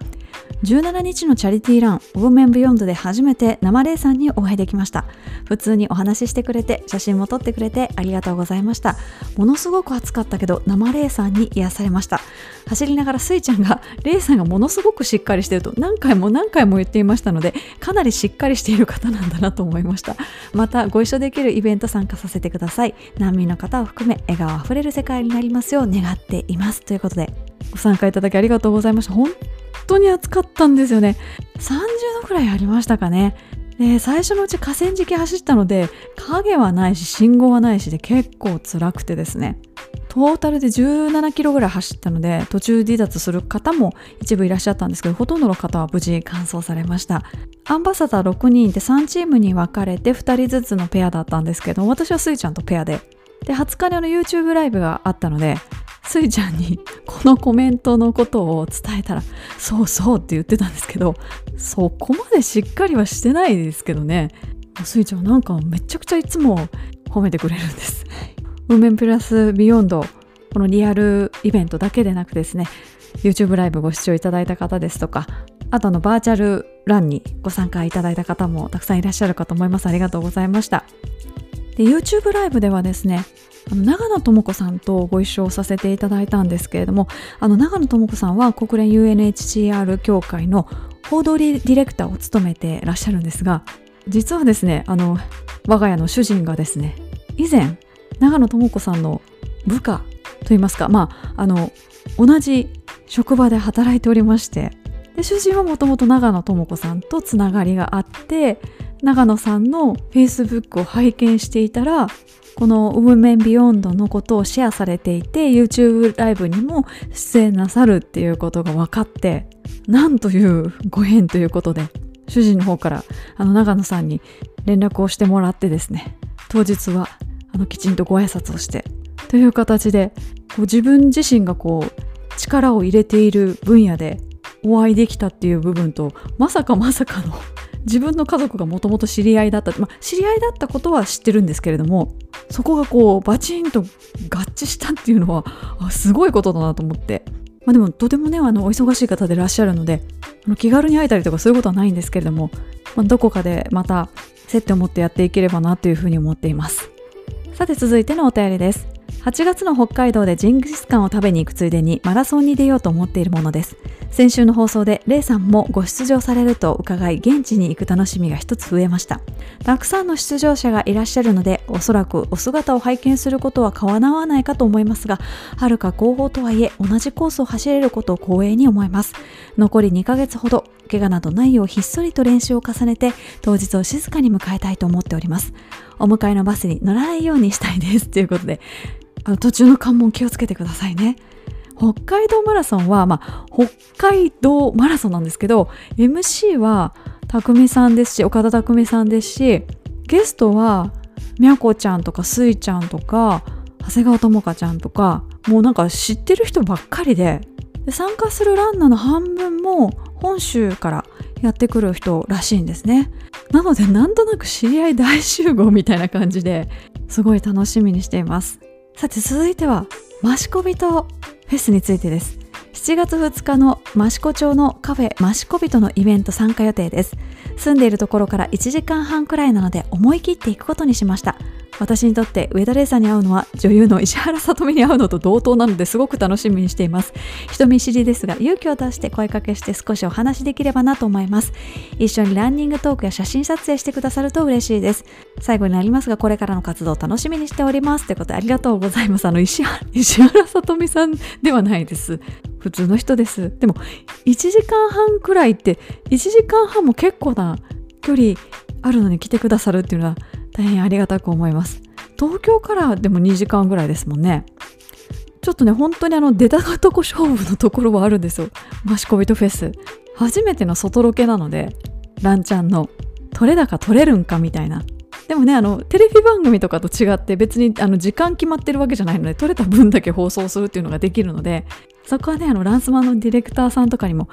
17日のチャリティーラン Women Beyond で初めて生レイさんにお会いできました。普通にお話ししてくれて、写真も撮ってくれてありがとうございました。ものすごく暑かったけど生レイさんに癒されました。走りながらスイちゃんがレイさんがものすごくしっかりしていると何回も言っていましたので、かなりしっかりしている方なんだなと思いました。またご一緒できるイベント参加させてください。難民の方を含め笑顔あふれる世界になりますよう願っています、ということでご参加いただきありがとうございました。本当に暑かったんですよね。30度くらいありましたかね。で最初のうち河川敷走ったので影はないし信号はないしで結構辛くてですね、トータルで17キロぐらい走ったので途中離脱する方も一部いらっしゃったんですけど、ほとんどの方は無事完走されました。アンバサダー6人で3チームに分かれて2人ずつのペアだったんですけど、私はスイちゃんとペアで20日の YouTube ライブがあったので、スイちゃんにこのコメントのことを伝えたらそうそうって言ってたんですけど、そこまでしっかりはしてないですけどね。スイちゃんなんかめちゃくちゃいつも褒めてくれるんですウーメンプラスビヨンド、このリアルイベントだけでなくですね、 YouTube ライブご視聴いただいた方ですとか、あとバーチャルランにご参加いただいた方もたくさんいらっしゃるかと思います。ありがとうございました。で YouTube ライブではですね、長野智子さんとご一緒させていただいたんですけれども、長野智子さんは国連 UNHCR 協会の報道ディレクターを務めてらっしゃるんですが、実はですね我が家の主人がですね、以前長野智子さんの部下といいますか、同じ職場で働いておりまして、で主人はもともと長野智子さんとつながりがあって、長野さんの Facebook を拝見していたらこのウーメンビヨンドのことをシェアされていて YouTube ライブにも出演なさるっていうことが分かって、なんというご縁ということで主人の方から長野さんに連絡をしてもらってですね、当日はきちんとご挨拶をしてという形で、自分自身が力を入れている分野でお会いできたっていう部分と、まさかの自分の家族がもともと知り合いだった、知り合いだったことは知ってるんですけれども、そこがバチンと合致したっていうのはすごいことだなと思って、でもとてもねお忙しい方でいらっしゃるので気軽に会えたりとかそういうことはないんですけれども、どこかでまた接点を持ってやっていければなというふうに思っています。さて続いてのお便りです。8月の北海道でジンギスカンを食べに行くついでにマラソンに出ようと思っているものです。先週の放送でレイさんもご出場されると伺い、現地に行く楽しみが一つ増えました。たくさんの出場者がいらっしゃるのでおそらくお姿を拝見することは叶わないかと思いますが、遥か後方とはいえ同じコースを走れることを光栄に思います。残り2ヶ月ほど怪我などないようひっそりと練習を重ねて当日を静かに迎えたいと思っております。お迎えのバスに乗らないようにしたいです、ということで途中の関門気をつけてくださいね。北海道マラソンは、北海道マラソンなんですけど MC は匠さんですし、岡田匠さんですし、ゲストはみやこちゃんとかすいちゃんとか長谷川智香ちゃんとか、もうなんか知ってる人ばっかりで、参加するランナーの半分も本州からやってくる人らしいんですね。なのでなんとなく知り合い大集合みたいな感じですごい楽しみにしています。さて続いては益子人フェスについてです。7月2日の益子町のカフェ益子人のイベント参加予定です。住んでいるところから1時間半くらいなので思い切っていくことにしました。私にとって上田玲さんに会うのは女優の石原さとみに会うのと同等なのですごく楽しみにしています。人見知りですが勇気を出して声かけして少しお話できればなと思います。一緒にランニングトークや写真撮影してくださると嬉しいです。最後になりますがこれからの活動を楽しみにしております、ということでありがとうございます。石原さとみさんではないです、普通の人です。でも1時間半くらいって、1時間半も結構な距離あるのに来てくださるっていうのは大変ありがたく思います。東京からでも2時間ぐらいですもんね。ちょっとね本当に出たがとこ勝負のところはあるんですよ、益子人フェス。初めての外ロケなので、ランちゃんの取れ高取れるんかみたいな。でもねテレビ番組とかと違って別に時間決まってるわけじゃないので、取れた分だけ放送するっていうのができるので、そこはねランスマのディレクターさんとかにも、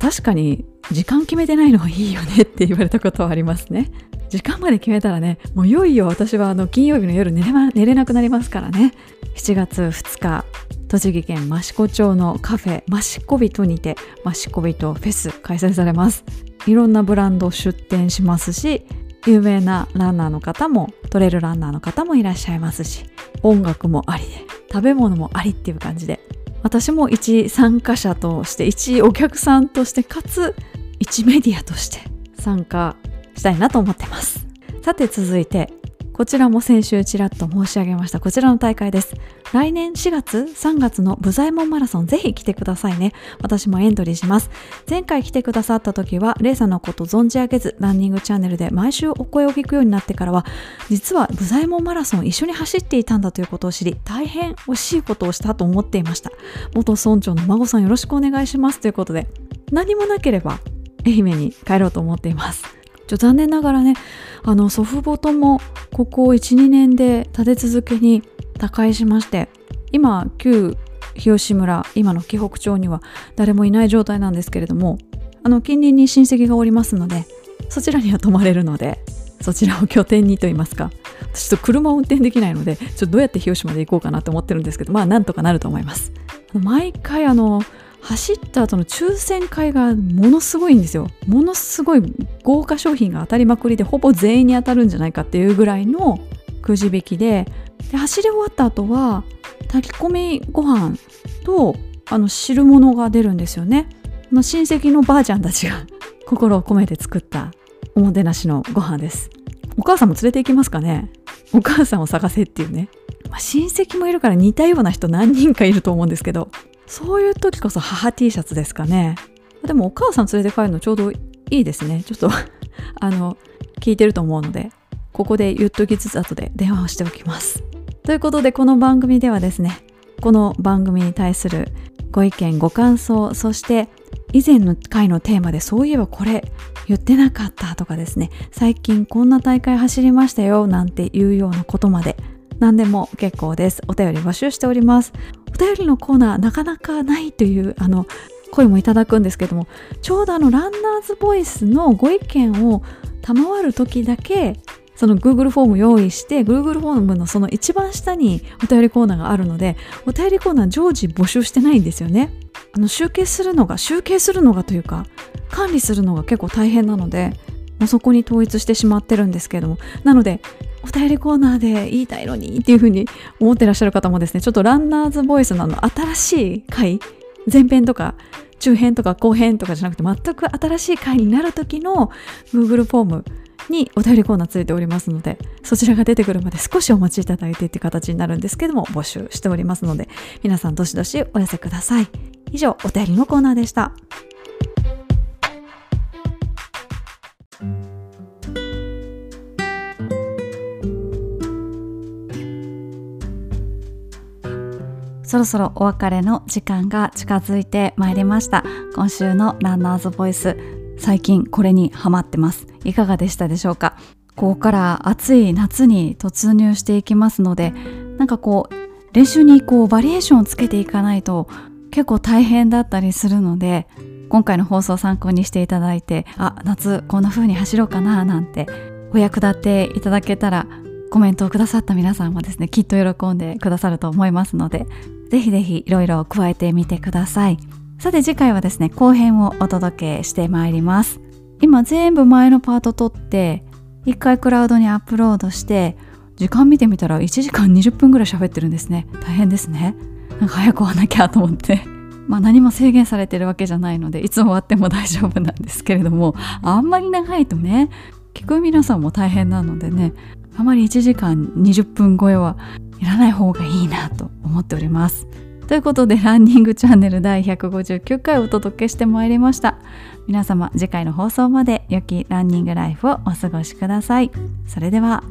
確かに時間決めてないのがいいよねって言われたことはありますね。時間まで決めたらね、もういよいよ私は金曜日の夜寝れなくなりますからね。7月2日栃木県益子町のカフェ益子人にて益子人フェス開催されます。いろんなブランド出店しますし、有名なランナーの方もトレイルランナーの方もいらっしゃいますし、音楽もありで食べ物もありっていう感じで、私も一参加者として一お客さんとしてかつ一メディアとして参加したいなと思ってます。さて続いてこちらも先週ちらっと申し上げましたこちらの大会です。来年4月3月の武左衛門マラソン、ぜひ来てくださいね。私もエントリーします。前回来てくださった時はレイさんのこと存じ上げず、ランニングチャンネルで毎週お声を聞くようになってからは、実は武左衛門マラソン一緒に走っていたんだということを知り、大変惜しいことをしたと思っていました。元村長の孫さんよろしくお願いしますということで、何もなければ愛媛に帰ろうと思っています。残念ながらね、祖父母ともここ 1,2 年で立て続けに他界しまして、今旧日吉村、今の紀北町には誰もいない状態なんですけれども、近隣に親戚がおりますので、そちらには泊まれるので、そちらを拠点にと言いますか、私ちょっと車を運転できないので、どうやって日吉まで行こうかなと思ってるんですけど、まあなんとかなると思います。毎回走った後の抽選会がものすごいんですよ。ものすごい豪華商品が当たりまくりで、ほぼ全員に当たるんじゃないかっていうぐらいのくじ引き で走り終わった後は炊き込みご飯と汁物が出るんですよね。親戚のばあちゃんたちが心を込めて作ったおもてなしのご飯です。お母さんも連れて行きますかね。お母さんを探せっていうね、親戚もいるから似たような人何人かいると思うんですけど、そういう時こそ母 T シャツですかね。でもお母さん連れて帰るのちょうどいいですね。ちょっと聞いてると思うので、ここで言っときつつ後で電話をしておきます。ということで、この番組ではですね、この番組に対するご意見ご感想、そして以前の回のテーマでそういえばこれ言ってなかったとかですね、最近こんな大会走りましたよなんていうようなことまで何でも結構です。お便り募集しております。お便りのコーナーなかなかないという声もいただくんですけども、ちょうどランナーズボイスのご意見を賜る時だけ、その Google フォーム用意して Google フォームのその一番下にお便りコーナーがあるので、お便りコーナー常時募集してないんですよね。集計するのがというか管理するのが結構大変なので、もうそこに統一してしまってるんですけれども、なのでお便りコーナーで言いたいのにっていう風に思ってらっしゃる方もですね、ちょっとランナーズボイスの新しい回、前編とか中編とか後編とかじゃなくて全く新しい回になる時の Google フォームにお便りコーナーついておりますので、そちらが出てくるまで少しお待ちいただいてっていう形になるんですけども、募集しておりますので、皆さんどしどしお寄せください。以上、お便りのコーナーでした。そろそろお別れの時間が近づいてまいりました。今週のランナーズボイス、最近これにハマってます。いかがでしたでしょうか。ここから暑い夏に突入していきますので、なんかこう練習にバリエーションをつけていかないと結構大変だったりするので、今回の放送を参考にしていただいて、夏こんな風に走ろうかななんてお役立ていただけたら、コメントをくださった皆さんもですね、きっと喜んでくださると思いますので、ぜひぜひいろいろ加えてみてください。さて次回はですね、後編をお届けしてまいります。今全部前のパート撮って一回クラウドにアップロードして、時間見てみたら1時間20分ぐらい喋ってるんですね。大変ですね。なんか早く終わらなきゃと思ってまあ何も制限されてるわけじゃないので、いつ終わっても大丈夫なんですけれども、あんまり長いとね、聞く皆さんも大変なのでね、あまり1時間20分超えはいらない方がいいなと思っております。ということで、ランニングチャンネル第159回お届けしてまいりました。皆様、次回の放送まで良きランニングライフをお過ごしください。それでは。